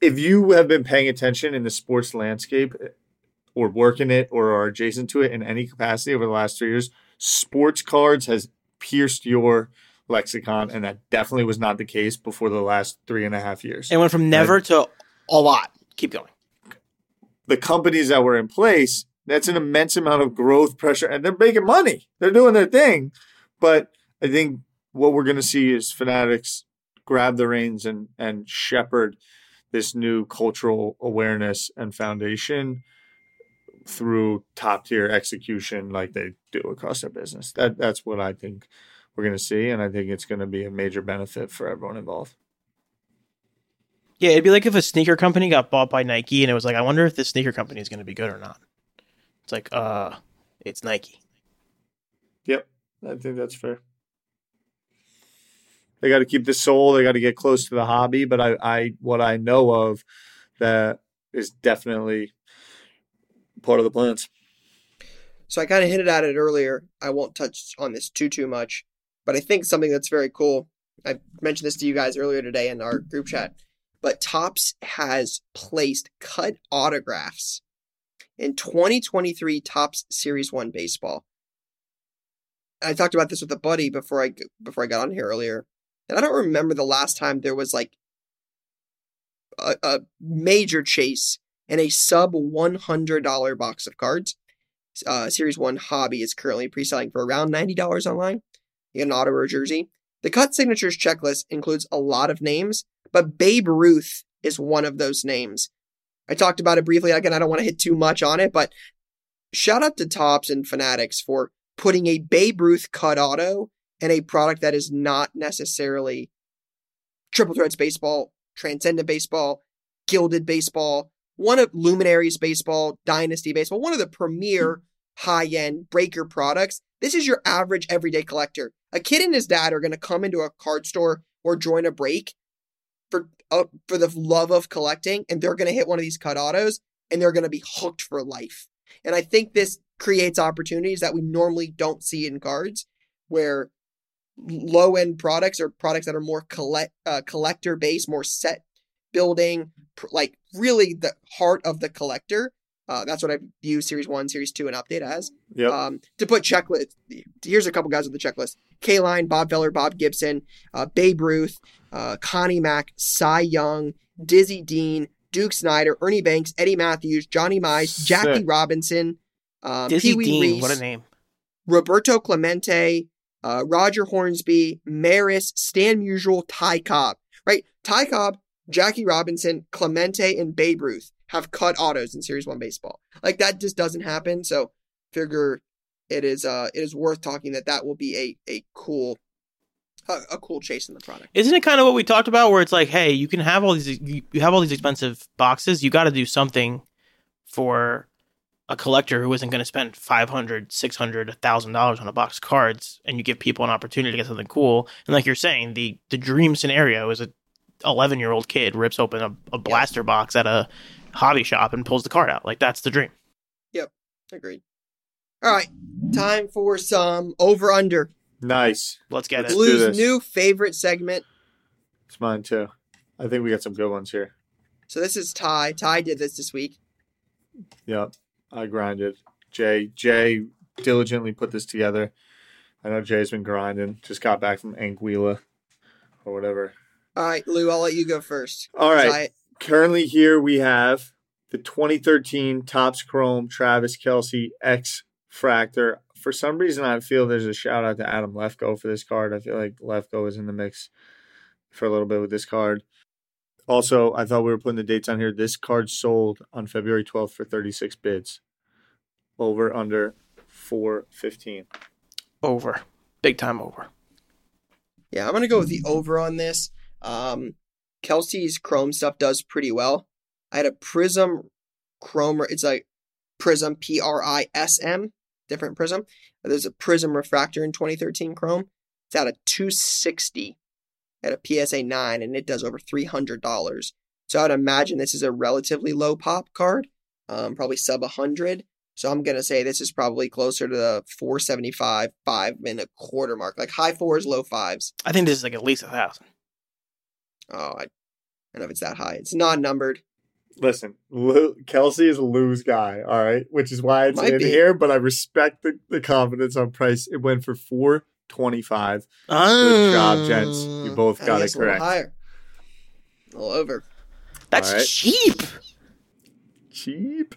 if you have been paying attention in the sports landscape or work in it or are adjacent to it in any capacity over the last 3 years, sports cards has pierced your lexicon. And that definitely was not the case before the last 3.5 years. It went from never to a lot. Keep going. The companies that were in place, that's an immense amount of growth pressure, and they're making money. They're doing their thing. But I think what we're going to see is Fanatics grab the reins and shepherd this new cultural awareness and foundation through top-tier execution like they do across their business. That's what I think we're going to see, and I think it's going to be a major benefit for everyone involved. Yeah, it'd be like if a sneaker company got bought by Nike, and it was like, I wonder if this sneaker company is going to be good or not. It's like, it's Nike. Yep, I think that's fair. They got to keep the soul. They got to get close to the hobby. But I what I know of that is definitely part of the plans. So I kind of hinted at it earlier. I won't touch on this too much. But I think something that's very cool, I mentioned this to you guys earlier today in our group chat, but Topps has placed cut autographs in 2023 Topps Series 1 baseball. I talked about this with a buddy before I got on here earlier. And I don't remember the last time there was like a major chase and a sub $100 box of cards. Series 1 Hobby is currently pre-selling for around $90 online. You get an auto or jersey. The Cut Signatures checklist includes a lot of names, but Babe Ruth is one of those names. I talked about it briefly. Again, I don't want to hit too much on it, but shout out to Topps and Fanatics for putting a Babe Ruth cut auto and a product that is not necessarily Triple Threats baseball, Transcendent baseball, Gilded baseball, one of Luminaries baseball, Dynasty baseball, one of the premier high-end breaker products. This is your average everyday collector. A kid and his dad are going to come into a card store or join a break for the love of collecting, and they're going to hit one of these cut autos, and they're going to be hooked for life. And I think this creates opportunities that we normally don't see in cards, where low-end products or products that are more collector-based, more set building, like really the heart of the collector. That's what I view Series 1, Series 2, and Update as. Yep. To put checklist, here's a couple guys with the checklist. K-Line, Bob Feller, Bob Gibson, Babe Ruth, Connie Mack, Cy Young, Dizzy Dean, Duke Snyder, Ernie Banks, Eddie Matthews, Johnny Mize, Jackie Robinson, Dizzy Pee-wee Dean, Reese, what a name. Roberto Clemente, Roger Hornsby, Maris, Stan Musial, Ty Cobb, right? Ty Cobb, Jackie Robinson, Clemente, and Babe Ruth have cut autos in Series 1 baseball. Like, that just doesn't happen. So figure it is worth talking that will be a cool chase in the product. Isn't it kind of what we talked about, where it's like, hey, you can have all these, you have all these expensive boxes. You got to do something for a collector who isn't going to spend $500, $600, $1,000 on a box of cards, and you give people an opportunity to get something cool. And like you're saying, the dream scenario is a 11-year-old kid rips open a blaster box at a hobby shop and pulls the card out. Like, that's the dream. Yep. Agreed. All right. Time for some over-under. Nice. Let's get it. Blue's new favorite segment. It's mine, too. I think we got some good ones here. So this is Ty. Ty did this week. Yep. I grinded. Jay diligently put this together. I know Jay's been grinding. Just got back from Anguilla or whatever. All right, Lou, I'll let you go first. All right. Currently here we have the 2013 Topps Chrome Travis Kelce X Fractor. For some reason, I feel there's a shout-out to Adam Lefko for this card. I feel like Lefko is in the mix for a little bit with this card. Also, I thought we were putting the dates on here. This card sold on February 12th for 36 bids. Over, under, 415. Over. Big time over. Yeah, I'm going to go with the over on this. Kelce's chrome stuff does pretty well. I had a Prism chrome. It's like Prism, P-R-I-S-M, different Prism. There's a Prism refractor in 2013 chrome. It's out of 260 at a PSA 9, and it does over $300. So I'd imagine this is a relatively low pop card, probably sub 100. So I'm going to say this is probably closer to the 475, 5 and a quarter mark, like high fours, low fives. I think this is like at least 1,000. Oh, I don't know if it's that high. It's not numbered. Listen, Kelce is a lose guy, all right, which is why it's here, but I respect the confidence on price. It went for 425. Good job, gents. You both got it correct. All over. That's all right. Cheap.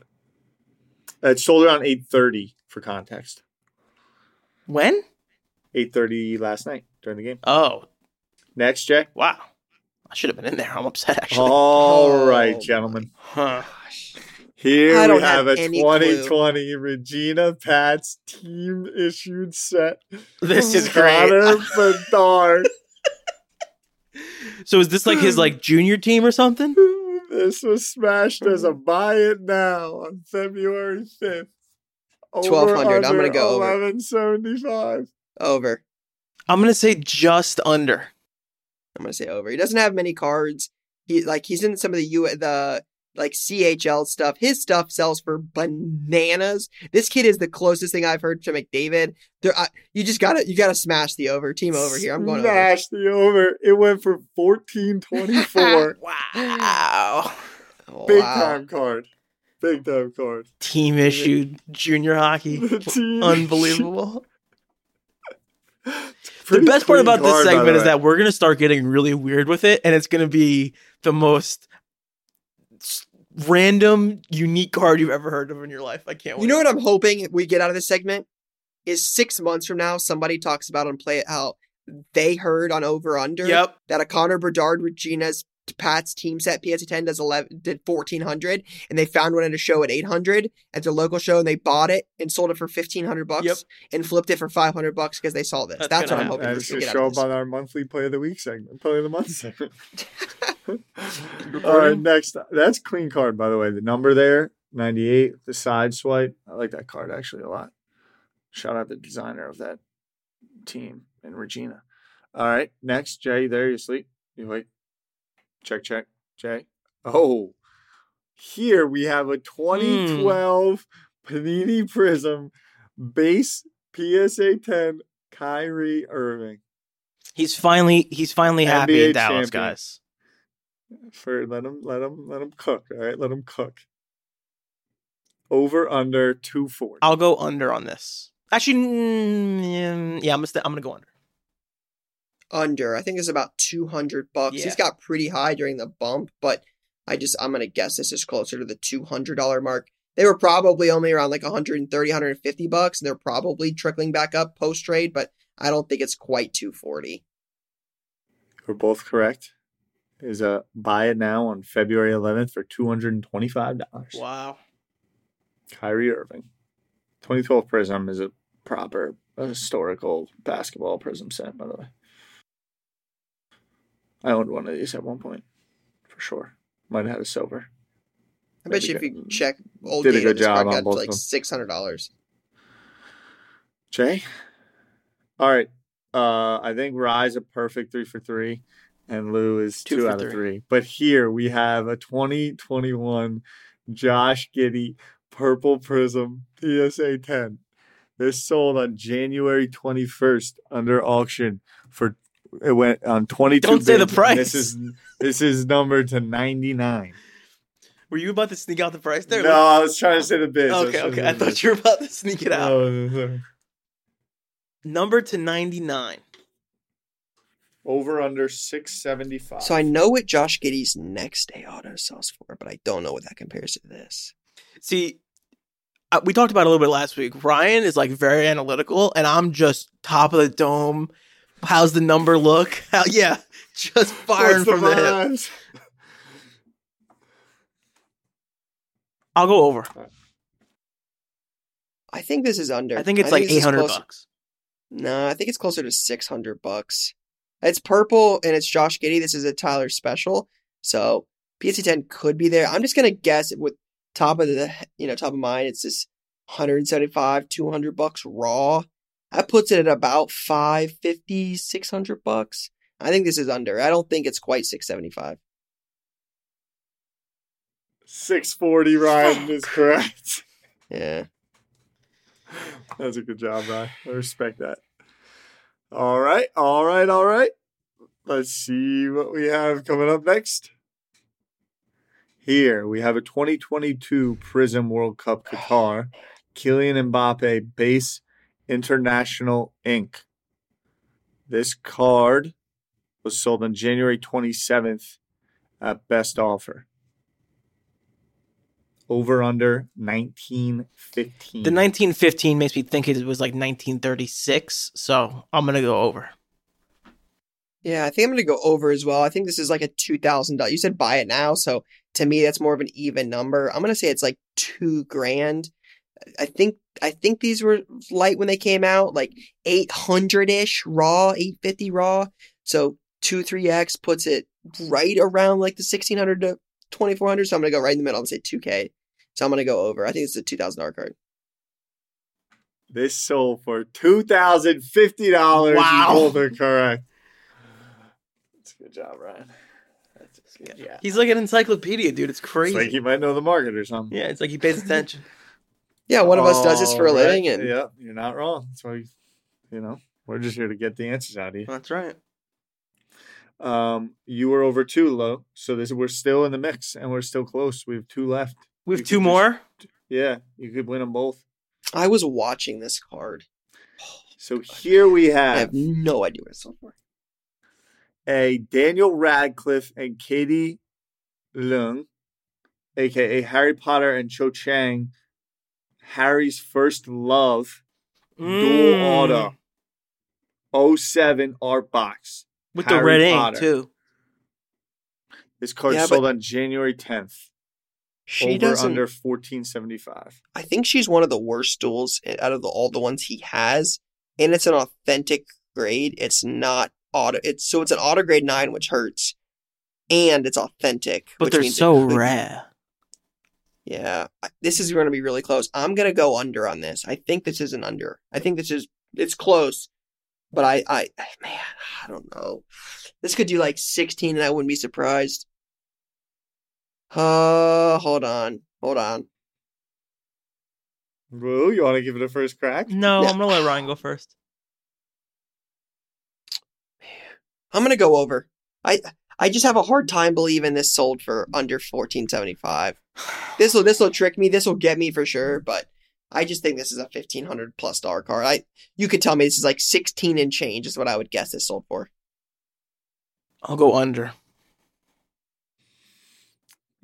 It sold around 8:30 for context. When? 8:30 last night during the game. Oh. Next, Jay. Wow. I should have been in there. I'm upset, actually. All right, gentlemen. Gosh. Here we have a 2020 clue. Regina Pats team-issued set. This is great. Bedard. So is this like his like junior team or something? This was smashed as a buy it now on February 5th. Over, 1,200. I'm going to go 1175. Over. I'm going to say just under. I'm gonna say over. He doesn't have many cards. He's in some of the CHL stuff. His stuff sells for bananas. This kid is the closest thing I've heard to McDavid. You gotta smash the over. Team over here. I'm going over. Smash the over. It went for 1424. Wow. Big time card. Team issued junior hockey. Unbelievable. The best part about this segment is that we're going to start getting really weird with it, and it's going to be the most random, unique card you've ever heard of in your life. I can't wait. You know what I'm hoping we get out of this segment is 6 months from now, somebody talks about on Play It Out they heard on Over Under that a Connor Bedard Regina's Pat's team set PSA 10 did 1,400, and they found one at a show at 800 at the local show, and they bought it and sold it for $1,500 and flipped it for $500 because they saw this. That's what I'm hoping to get show up on our monthly Play of the Week segment, Play of the Month segment. All right, next. That's clean card, by the way. The number there, 98, the side swipe. I like that card actually a lot. Shout out the designer of that team in Regina. All right, next. Jay, there you sleep. You wait. Check, Jay. Oh, here we have a 2012 Panini Prism base PSA 10 Kyrie Irving. He's finally NBA happy in Dallas, champion. Guys. For let him cook. All right, let him cook. Over under 240. I'll go under on this. Actually, I'm gonna go under. Under. I think it's about $200. Yeah. He's got pretty high during the bump, but I'm going to guess this is closer to the $200 mark. They were probably only around like $130, $150, and they're probably trickling back up post trade, but I don't think it's quite 240. We're both correct. Is a buy it now on February 11th for $225. Wow. Kyrie Irving. 2012 Prism is a proper historical basketball Prism set, by the way. I owned one of these at one point, for sure. Might have had a silver. I bet you if you check old data, this card got like $600. Jay? All right. I think Rye's a perfect 3 for 3, and Lou is 2 out of 3. But here we have a 2021 Josh Giddey Purple Prism PSA 10. This sold on January 21st under auction for it went on 22. Don't say the price. This is numbered to 99. Were you about to sneak out the price there? No, I was trying to say the bid. Okay. I thought you were about to sneak it out. No. Numbered to 99. Over under 675. So I know what Josh Giddey's next day auto sells for, but I don't know what that compares to this. See, we talked about it a little bit last week. Ryan is like very analytical, and I'm just top of the dome. How's the number look? Just firing from the hip. I'll go over. I think this is under. I think it's like $800. No, I think it's closer to $600. It's purple and it's Josh Giddey. This is a Tyler special, so PSA 10 could be there. I'm just gonna guess with top of mind. It's this $175, $200 raw. That puts it at about $550, $600. I think this is under. I don't think it's quite $675. $640, Ryan is correct. Yeah. That's a good job, Ryan. I respect that. All right. Let's see what we have coming up next. Here, we have a 2022 Prism World Cup Qatar. Kylian Mbappe Base International Inc. This card was sold on January 27th at best offer. Over under 1915. The 1915 makes me think it was like 1936, so I'm going to go over. Yeah, I think I'm going to go over as well. I think this is like a $2,000. You said buy it now, so to me that's more of an even number. I'm going to say it's like $2,000. I think these were light when they came out, like 800-ish raw, 850 raw. So 2-3x puts it right around like the 1,600 to 2,400, so I'm going to go right in the middle. I'm going to say $2,000, so I'm going to go over. I think it's a $2,000 card. This sold for $2,050. Wow. You hold it correct. That's a good job, Ryan. That's a good job. He's like an encyclopedia, dude. It's crazy. It's like he might know the market or something. Yeah, it's like he pays attention. Yeah, one of us does this for a living. And yeah, you're not wrong. That's why, we're just here to get the answers out of you. That's right. You were over two, Lo. So we're still in the mix, and we're still close. We have two left. We have two more? Yeah, you could win them both. I was watching this card. So here we have... I have no idea what it's on for. A Daniel Radcliffe and Katie Leung, a.k.a. Harry Potter and Cho Chang, Harry's First Love, dual auto, 07 art box. With Harry the red Potter. Ink, too. This card sold on January 10th. She doesn't, under $1,475. I think she's one of the worst duels out of all the ones he has. And it's an authentic grade. It's not auto. It's an auto grade 9, which hurts. And it's authentic. But they're so rare. Yeah. This is going to be really close. I'm going to go under on this. I think this is an under. I think this is... It's close. But I don't know. This could do like 16 and I wouldn't be surprised. Hold on. Woo, you want to give it a first crack? No. I'm going to let Ryan go first. I'm going to go over. I just have a hard time believing this sold for under $1,475. This will trick me. This will get me for sure, but I just think this is a $1,500+ card. You could tell me this is like 16 and change is what I would guess this sold for. I'll go under.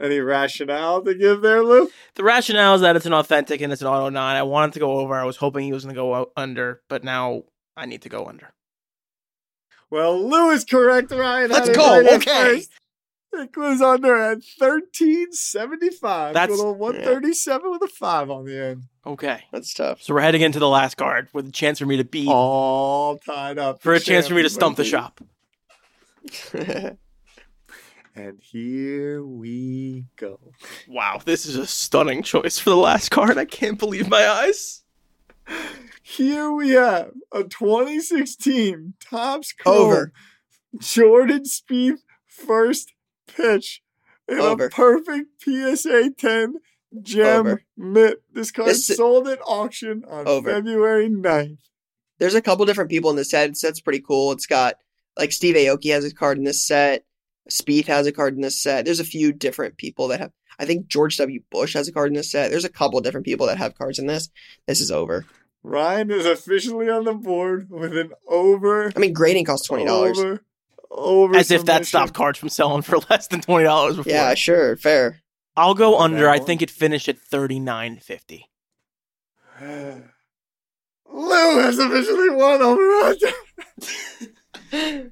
Any rationale to give there, Lou? The rationale is that it's an authentic and it's an auto 9. I wanted to go over. I was hoping he was going to go under, but now I need to go under. Well, Lou is correct, Ryan. Let's go. Okay. It was under at $1,375. That's going on 137 with a 5 on the end. Okay. That's tough. So we're heading into the last card with a chance for me to beat. All tied up. For a chance for me to stump the shop. And here we go. Wow, this is a stunning choice for the last card. I can't believe my eyes. Here we have a 2016 Topps Over Jordan Spieth First Pitch in over. A perfect PSA 10 gem over. Mitt. This card sold at auction on February 9th. There's a couple different people in this set. Set's pretty cool. It's got like Steve Aoki has a card in this set. Spieth has a card in this set. There's a few different people that have. I think George W. Bush has a card in this set. There's a couple different people that have cards in this. This is over. Ryan is officially on the board with an over. I mean, grading costs $20. Over as if that stopped cards from selling for less than $20 before. Yeah, sure, fair. I'll go under. I think it finished at $39.50. Lou has officially won over under.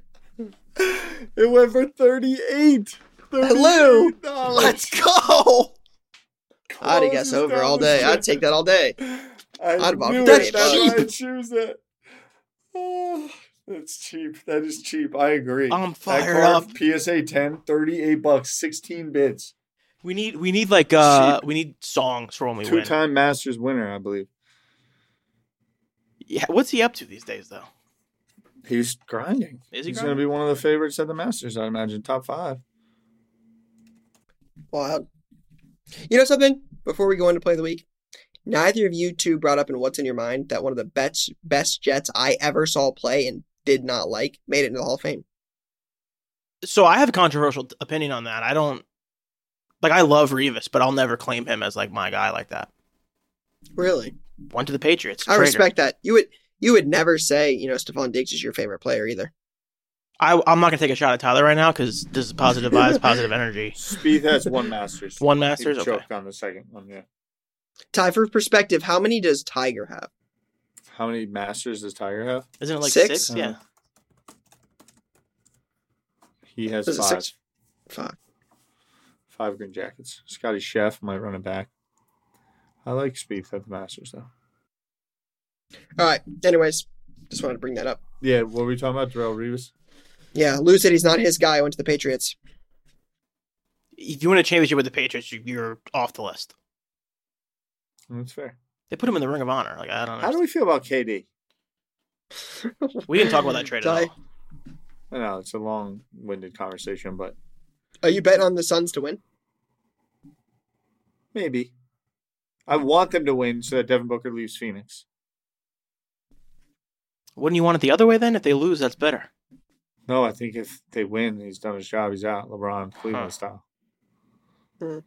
It went for $38. Lou, let's go. I'd have guessed over all day. I'd take that all day. I'd buy that. I'd choose it. Oh, that's cheap. That is cheap. I agree. I'm fired up. PSA 10, $38, 16 bids. We need like we need songs for when we win. Two-time Masters winner, I believe. Yeah, what's he up to these days though? He's grinding. Is he? He's going to be one of the favorites at the Masters, I imagine. Top five. Wow. You know something? Before we go into play of the week, neither of you two brought up in What's in Your Mind that one of the best Jets I ever saw play and did not like made it into the Hall of Fame. So I have a controversial opinion on that. I don't like. I love Revis, but I'll never claim him as like my guy like that. Really? Went to the Patriots. I respect that. You would never say, you know, Stephon Diggs is your favorite player either. I'm not going to take a shot at Tyler right now because this is positive vibes, positive energy. Spieth has one Masters. One Masters? Okay. Choked on the second one, yeah. Ty, for perspective, how many does Tiger have? How many Masters does Tiger have? Isn't it like six? Yeah. He has five. Five green jackets. Scotty Scheffler might run it back. I like Spieth at the Masters, though. All right. Anyways, just wanted to bring that up. Yeah, what were we talking about? Darrell Revis? Yeah, Lou said he's not his guy. I went to the Patriots. If you win a championship with the Patriots, you're off the list. That's fair. They put him in the Ring of Honor. Like I don't know. How do we feel about KD? We didn't talk about that trade at all. I know, it's a long-winded conversation, but... Are you betting on the Suns to win? Maybe. I want them to win so that Devin Booker leaves Phoenix. Wouldn't you want it the other way then? If they lose, that's better. No, I think if they win, he's done his job. He's out. LeBron, Cleveland style. A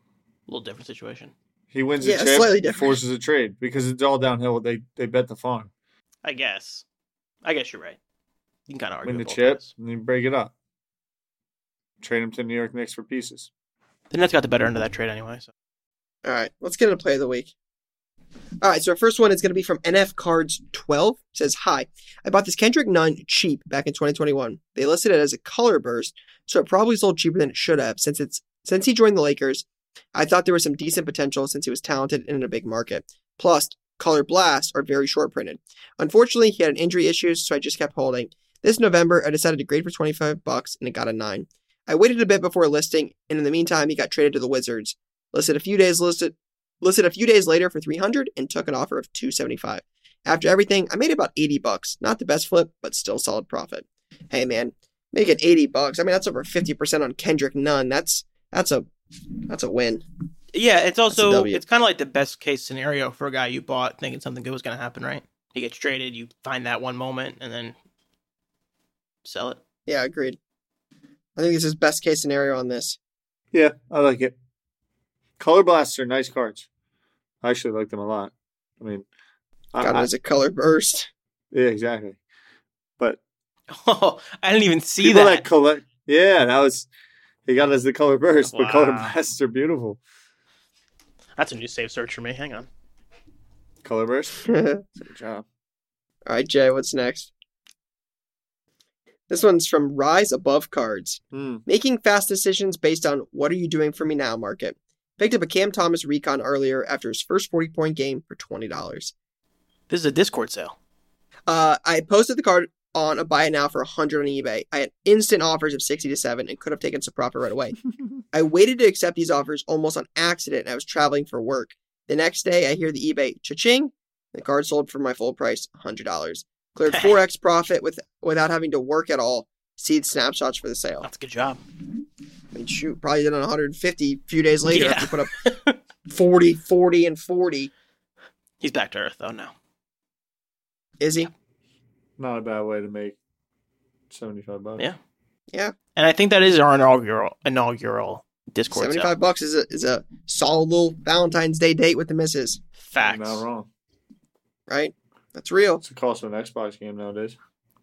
little different situation. He wins a trade, he forces a trade because it's all downhill. They bet the farm. I guess you're right. You can kind of argue. Win the chip and then break it up. Trade him to New York Knicks for pieces. The Nets got the better end of that trade anyway. So. All right, let's get into play of the week. All right, so our first one is going to be from NF Cards 12. It says, hi, I bought this Kendrick Nunn cheap back in 2021. They listed it as a color burst, so it probably sold cheaper than it should have. Since he joined the Lakers, I thought there was some decent potential since he was talented and in a big market. Plus, color blasts are very short printed. Unfortunately, he had an injury issue, so I just kept holding. This November, I decided to grade for $25, and it got a 9. I waited a bit before listing, and in the meantime, he got traded to the Wizards. Listed a few days later for $300 and took an offer of $275. After everything, I made about $80. Not the best flip, but still solid profit. Hey man, making $80. I mean, that's over 50% on Kendrick Nunn. That's a win. Yeah, it's also it's kind of like the best case scenario for a guy you bought thinking something good was going to happen, right? He gets traded, you find that one moment, and then sell it. Yeah, agreed. I think this is best case scenario on this. Yeah, I like it. Color blasts are nice cards. I actually like them a lot. I mean, got it as a color burst. Yeah, exactly. But I didn't even see that. He got it as the color burst. Wow. But color blasts are beautiful. That's a new save search for me. Hang on. Color burst. Good job. All right, Jay. What's next? This one's from Rise Above Cards. Making fast decisions based on what are you doing for me now, market. Picked up a Cam Thomas recon earlier after his first 40-point game for $20. This is a Discord sale. I posted the card on a buy it now for $100 on eBay. I had instant offers of $60 to $7 and could have taken some profit right away. I waited to accept these offers almost on accident, and I was traveling for work. The next day, I hear the eBay cha-ching. The card sold for my full price, $100. Cleared 4x profit without having to work at all. Seed snapshots for the sale. That's a good job. I mean, shoot, probably did on 150 a few days later. Yeah. After put up 40, 40, and 40. He's back to earth, though, now. Is he? Not a bad way to make $75. Yeah. Yeah. And I think that is our inaugural Discord $75 is a solid little Valentine's Day date with the missus. Facts. You're not wrong. Right? That's real. It's the cost of an Xbox game nowadays.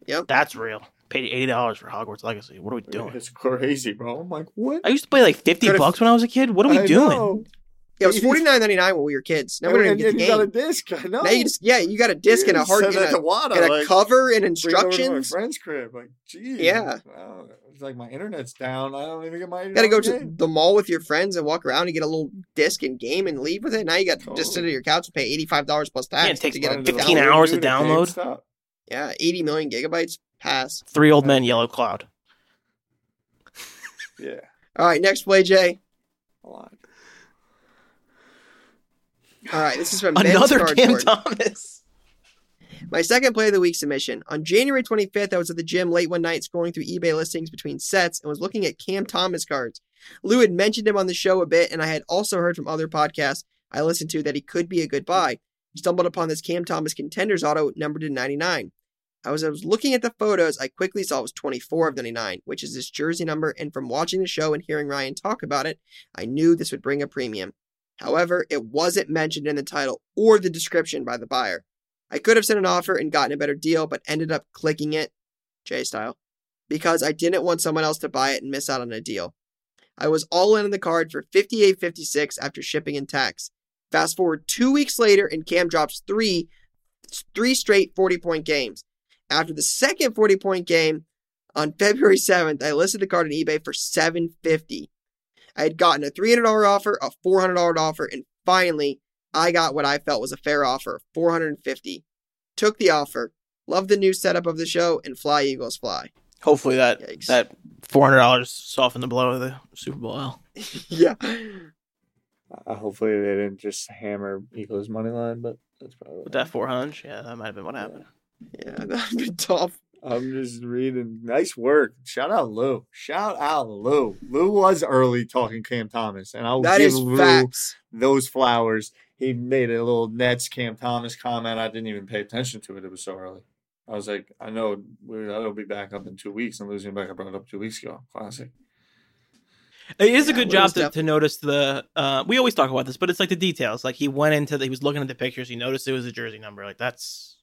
Yep. That's real. Paid $80 for Hogwarts Legacy. What are we doing? It's crazy, bro. I'm like, what? I used to pay like $50 when I was a kid. What are we doing? Yeah, it was $49.99 when we were kids. Now we don't even get the game. You got a disc. I know. Now you just, yeah, you got a disc and a hard and a cover and instructions. My friend's crib, like, geez. Yeah. Wow. It's like my internet's down. I don't even get my. Got to go to the mall with your friends and walk around and get a little disc and game and leave with it. Now you got to just sit at your couch and pay $85 plus tax. Yeah, it takes to get 15 hours to download. Yeah, 80 million gigabytes. Pass. Three old men, yellow cloud. Yeah. All right, next play, Jay. A lot. All right, this is from another Cam Thomas. My second play of the week submission. On January 25th, I was at the gym late one night scrolling through eBay listings between sets and was looking at Cam Thomas cards. Lou had mentioned him on the show a bit, and I had also heard from other podcasts I listened to that he could be a good buy. I stumbled upon this Cam Thomas Contenders auto numbered to 99. I was looking at the photos. I quickly saw it was 24 of 99, which is his jersey number, and from watching the show and hearing Ryan talk about it, I knew this would bring a premium. However, it wasn't mentioned in the title or the description by the buyer. I could have sent an offer and gotten a better deal, but ended up clicking it, J style, because I didn't want someone else to buy it and miss out on a deal. I was all in on the card for $58.56 after shipping and tax. Fast forward 2 weeks later, and Cam drops three straight 40-point games. After the second 40-point game on February 7th, I listed the card on eBay for $750. I had gotten a $300 offer, a $400 offer, and finally, I got what I felt was a fair offer, $450. Took the offer, loved the new setup of the show, and fly, Eagles, fly. Hopefully that $400 softened the blow of the Super Bowl L. Yeah. Hopefully they didn't just hammer Eagles' money line, but that's probably with that 400, yeah, that might have been what happened. Yeah, that'd be tough. I'm just reading. Nice work. Shout out Lou. Lou was early talking Cam Thomas, and I'll give Lou those flowers. He made a little Nets Cam Thomas comment. I didn't even pay attention to it. It was so early. I was like, I know I'll be back up in 2 weeks. I'm losing back. I brought it up 2 weeks ago. Classic. It is a good job to notice the we always talk about this, but it's like the details. Like he was looking at the pictures. He noticed it was a jersey number. Like that's.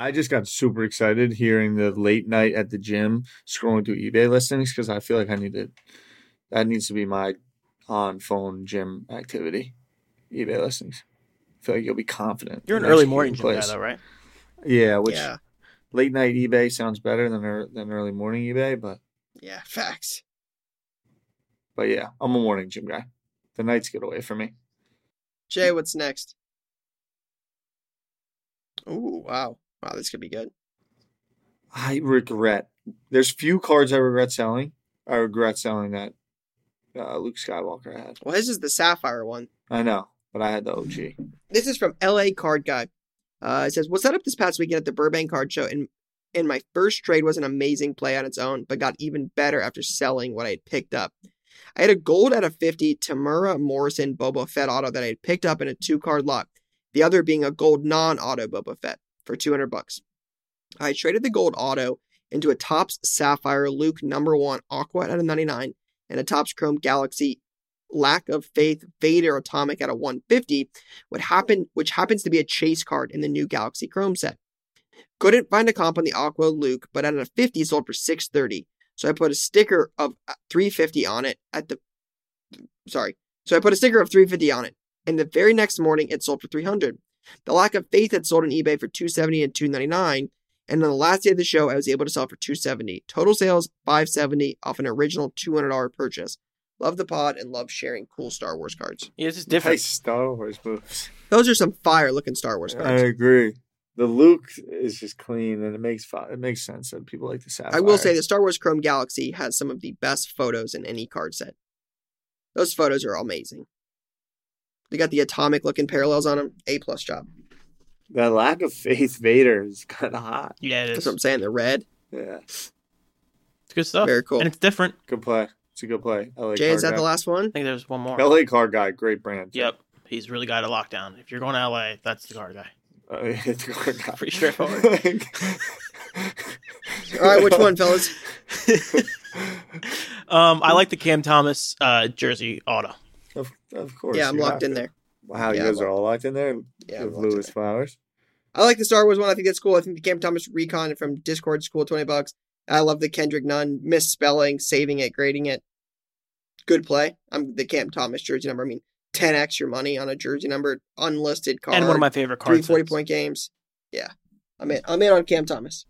I just got super excited hearing the late night at the gym scrolling through eBay listings because I feel like that needs to be my on-phone gym activity, eBay listings. I feel like you'll be confident. You're an early morning gym guy though, right? Yeah, late night eBay sounds better than early morning eBay, but... Yeah, facts. But yeah, I'm a morning gym guy. The nights get away from me. Jay, what's next? Ooh, wow. Wow, this could be good. There's few cards I regret selling. I regret selling that Luke Skywalker I had. Well, this is the Sapphire one. I know, but I had the OG. This is from LA Card Guy. It says, was set up this past weekend at the Burbank Card Show, and my first trade was an amazing play on its own, but got even better after selling what I had picked up. I had a gold out of 50 Tamura Morrison Boba Fett auto that I had picked up in a 2-card lot, the other being a gold non-auto Boba Fett. For $200. I traded the gold auto into a Topps Sapphire Luke #1 Aqua out of 99 and a Topps Chrome Galaxy Lack of Faith Vader Atomic out of 150, which happens to be a chase card in the new Galaxy Chrome set. Couldn't find a comp on the Aqua Luke, but out of 50 sold for $630. So I put a sticker of 350 on it and the very next morning it sold for $300. The Lack of Faith had sold on eBay for $270 and $299, and on the last day of the show, I was able to sell for $270. Total sales, $570 off an original $200 purchase. Love the pod and love sharing cool Star Wars cards. Yeah, this is different. Nice Star Wars moves. Those are some fire-looking Star Wars cards. I agree. The Luke is just clean, and it makes sense that people like the Sapphire. I will say the Star Wars Chrome Galaxy has some of the best photos in any card set. Those photos are amazing. They got the atomic-looking parallels on them. A-plus job. The Lack of Faith Vader is kind of hot. Yeah, it is. That's what I'm saying. They're red. Yeah. It's good stuff. Very cool. And it's different. Good play. It's a good play. LA Jay, is that the last one? I think there's one more. LA Card Guy, great brand. Yep. He's really got a lockdown. If you're going to LA, that's the Card Guy. It's the Card Guy. Pretty straightforward. All right, which one, fellas? I like the Cam Thomas jersey auto. Of course. Yeah, I'm locked in there. Wow, yeah, you guys are all locked in there? Yeah. With Lewis Flowers. I like the Star Wars one. I think that's cool. I think the Cam Thomas Recon from Discord is cool, $20. I love the Kendrick Nunn misspelling, saving it, grading it. Good play. I'm the Cam Thomas jersey number. I mean, 10x your money on a jersey number unlisted card. And one of my favorite cards. 3 40-point games. Yeah. I'm in on Cam Thomas.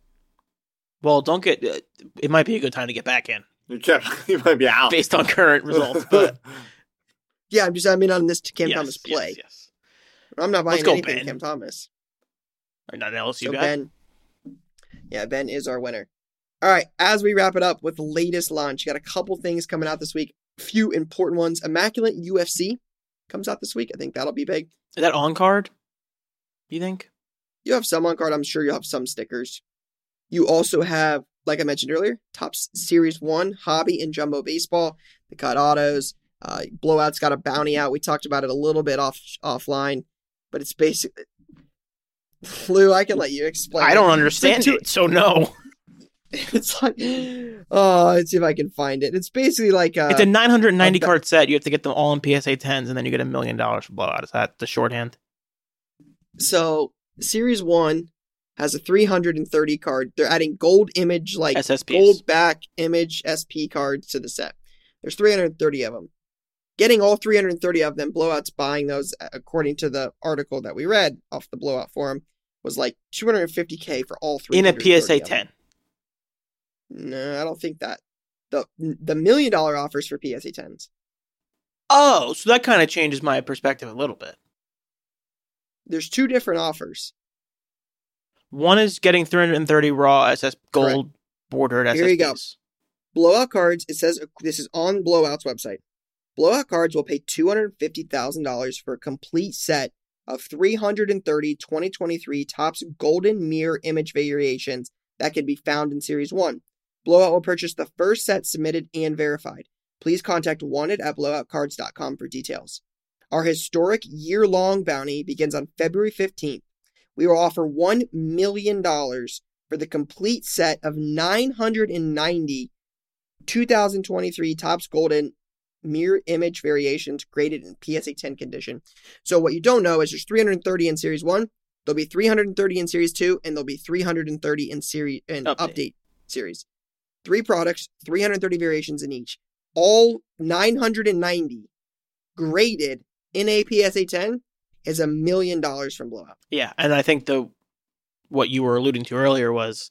Well, it might be a good time to get back in. You might be out. Based on current results. But yeah, I'm in on this Cam Thomas play. Yes. I'm not buying anything Ben. Cam Thomas. Or nothing else you got? Ben is our winner. All right, as we wrap it up with the latest launch, you got a couple things coming out this week. A few important ones. Immaculate UFC comes out this week. I think that'll be big. Is that on card, you think? You have some on card. I'm sure you'll have some stickers. You also have, like I mentioned earlier, Topps Series 1, Hobby and Jumbo Baseball, the cut autos. Blowout's got a bounty out. We talked about it a little bit offline, but it's basically... Lou, I can let you explain. I don't understand it, so no. It's like, let's see if I can find it. It's basically like it's a 990 card set. You have to get them all in PSA 10s, and then you get $1 million for blowout. Is that the shorthand? So Series 1 has a 330 card. They're adding gold image, like SSPs. Gold back image SP cards to the set. There's 330 of them. Getting all 330 of them, Blowout's buying those, according to the article that we read off the Blowout forum, was like $250K for all 330. In a PSA 10. No, I don't think that. The $1 million offers for PSA 10s. Oh, so that kind of changes my perspective a little bit. There's two different offers. One is getting 330 raw SS gold bordered SSPs. Here you go. Blowout cards, it says this is on Blowout's website. Blowout cards will pay $250,000 for a complete set of 330 2023 Topps Golden Mirror Image Variations that can be found in Series 1. Blowout will purchase the first set submitted and verified. Please contact wanted@blowoutcards.com for details. Our historic year-long bounty begins on February 15th. We will offer $1 million for the complete set of 990 2023 Topps Golden Mirror Image Variations graded in PSA 10 condition. So what you don't know is there's 330 in Series 1, there'll be 330 in Series 2, and there'll be 330 in Series and update Series. 3 products, 330 variations in each. All 990 graded in a PSA 10 is $1 million from Blowout. Yeah, and I think what you were alluding to earlier was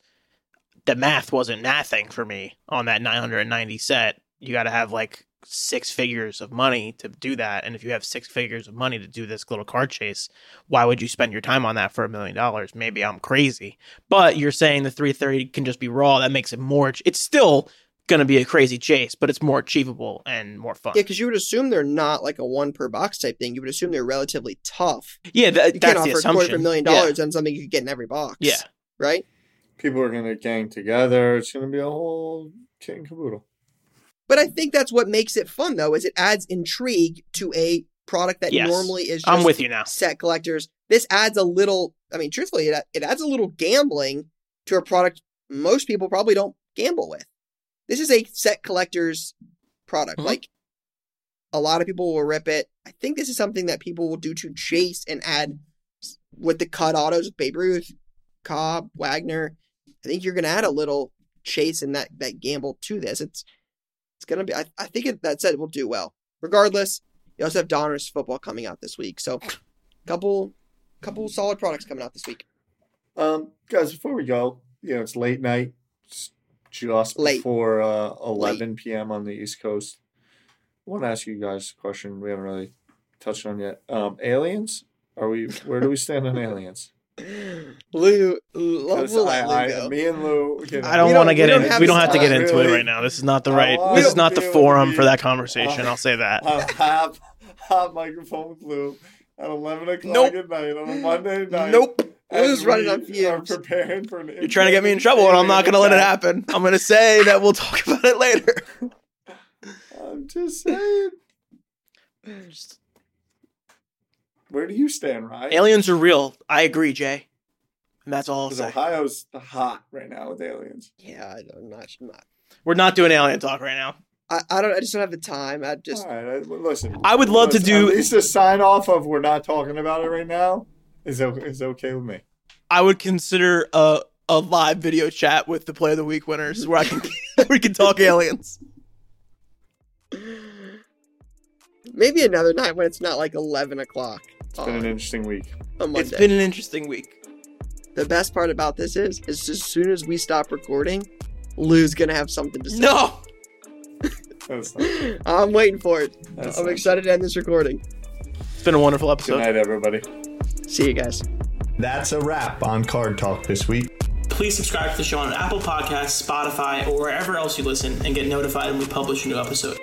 the math wasn't nothing for me on that 990 set. You got to have like 6 figures of money to do that, and if you have 6 figures of money to do this little card chase, why would you spend your time on that for $1 million? Maybe I'm crazy, but you're saying the 330 can just be raw. That makes it more. It's still going to be a crazy chase, but it's more achievable and more fun. Yeah, because you would assume they're not like a one per box type thing. You would assume they're relatively tough. Yeah, you can't offer $250,000 on something you could get in every box. Yeah, right. People are going to gang together. It's going to be a whole kit and caboodle. But I think that's what makes it fun, though, is it adds intrigue to a product that normally is just I'm with you now. Set collectors. This adds a little, I mean, truthfully, it adds a little gambling to a product most people probably don't gamble with. This is a set collector's product. Mm-hmm. Like, a lot of people will rip it. I think this is something that people will do to chase and add with the cut autos of Babe Ruth, Cobb, Wagner. I think you're going to add a little chase and that gamble to this. It's going to be, I think that said, it will do well. Regardless, you also have Donruss football coming out this week. So, couple solid products coming out this week. Guys, before we go, it's late night. It's just late. Before 11 p.m. on the East Coast. I want to ask you guys a question we haven't really touched on yet. Aliens? Where do we stand on aliens? Lou, me and Lou. I don't want to get in. We don't have to get into it right now. This is not the This is not the forum for that conversation. I'll say that. Hot microphone with Lou at 11:00 at night on a Monday night. Nope. Lou's running on fumes. Are preparing for an You're trying to get me in trouble, and I'm not going to let it happen. I'm going to say that we'll talk about it later. I'm just saying. Where do you stand, Ryan? Aliens are real. I agree, Jay. And that's all I'll say. Ohio's hot right now with aliens. Yeah, I'm not. We're not doing alien talk right now. I just don't have the time. All right, listen. I would love to do... At least a sign off of we're not talking about it right now is okay with me. I would consider a live video chat with the Play of the Week winners where we can talk aliens. Maybe another night when it's not like 11 o'clock. It's been an interesting week. It's been an interesting week. The best part about this is as soon as we stop recording, Lou's going to have something to say. No! I'm waiting for it. I'm excited to end this recording. It's been a wonderful episode. Good night, everybody. See you guys. That's a wrap on Card Talk this week. Please subscribe to the show on Apple Podcasts, Spotify, or wherever else you listen and get notified when we publish a new episode.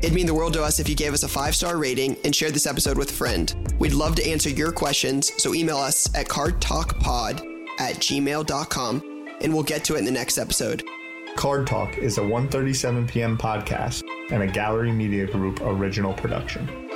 It'd mean the world to us if you gave us a 5-star rating and shared this episode with a friend. We'd love to answer your questions, so email us at cardtalkpod@gmail.com and we'll get to it in the next episode. Card Talk is a 1:37 p.m. podcast and a Gallery Media Group original production.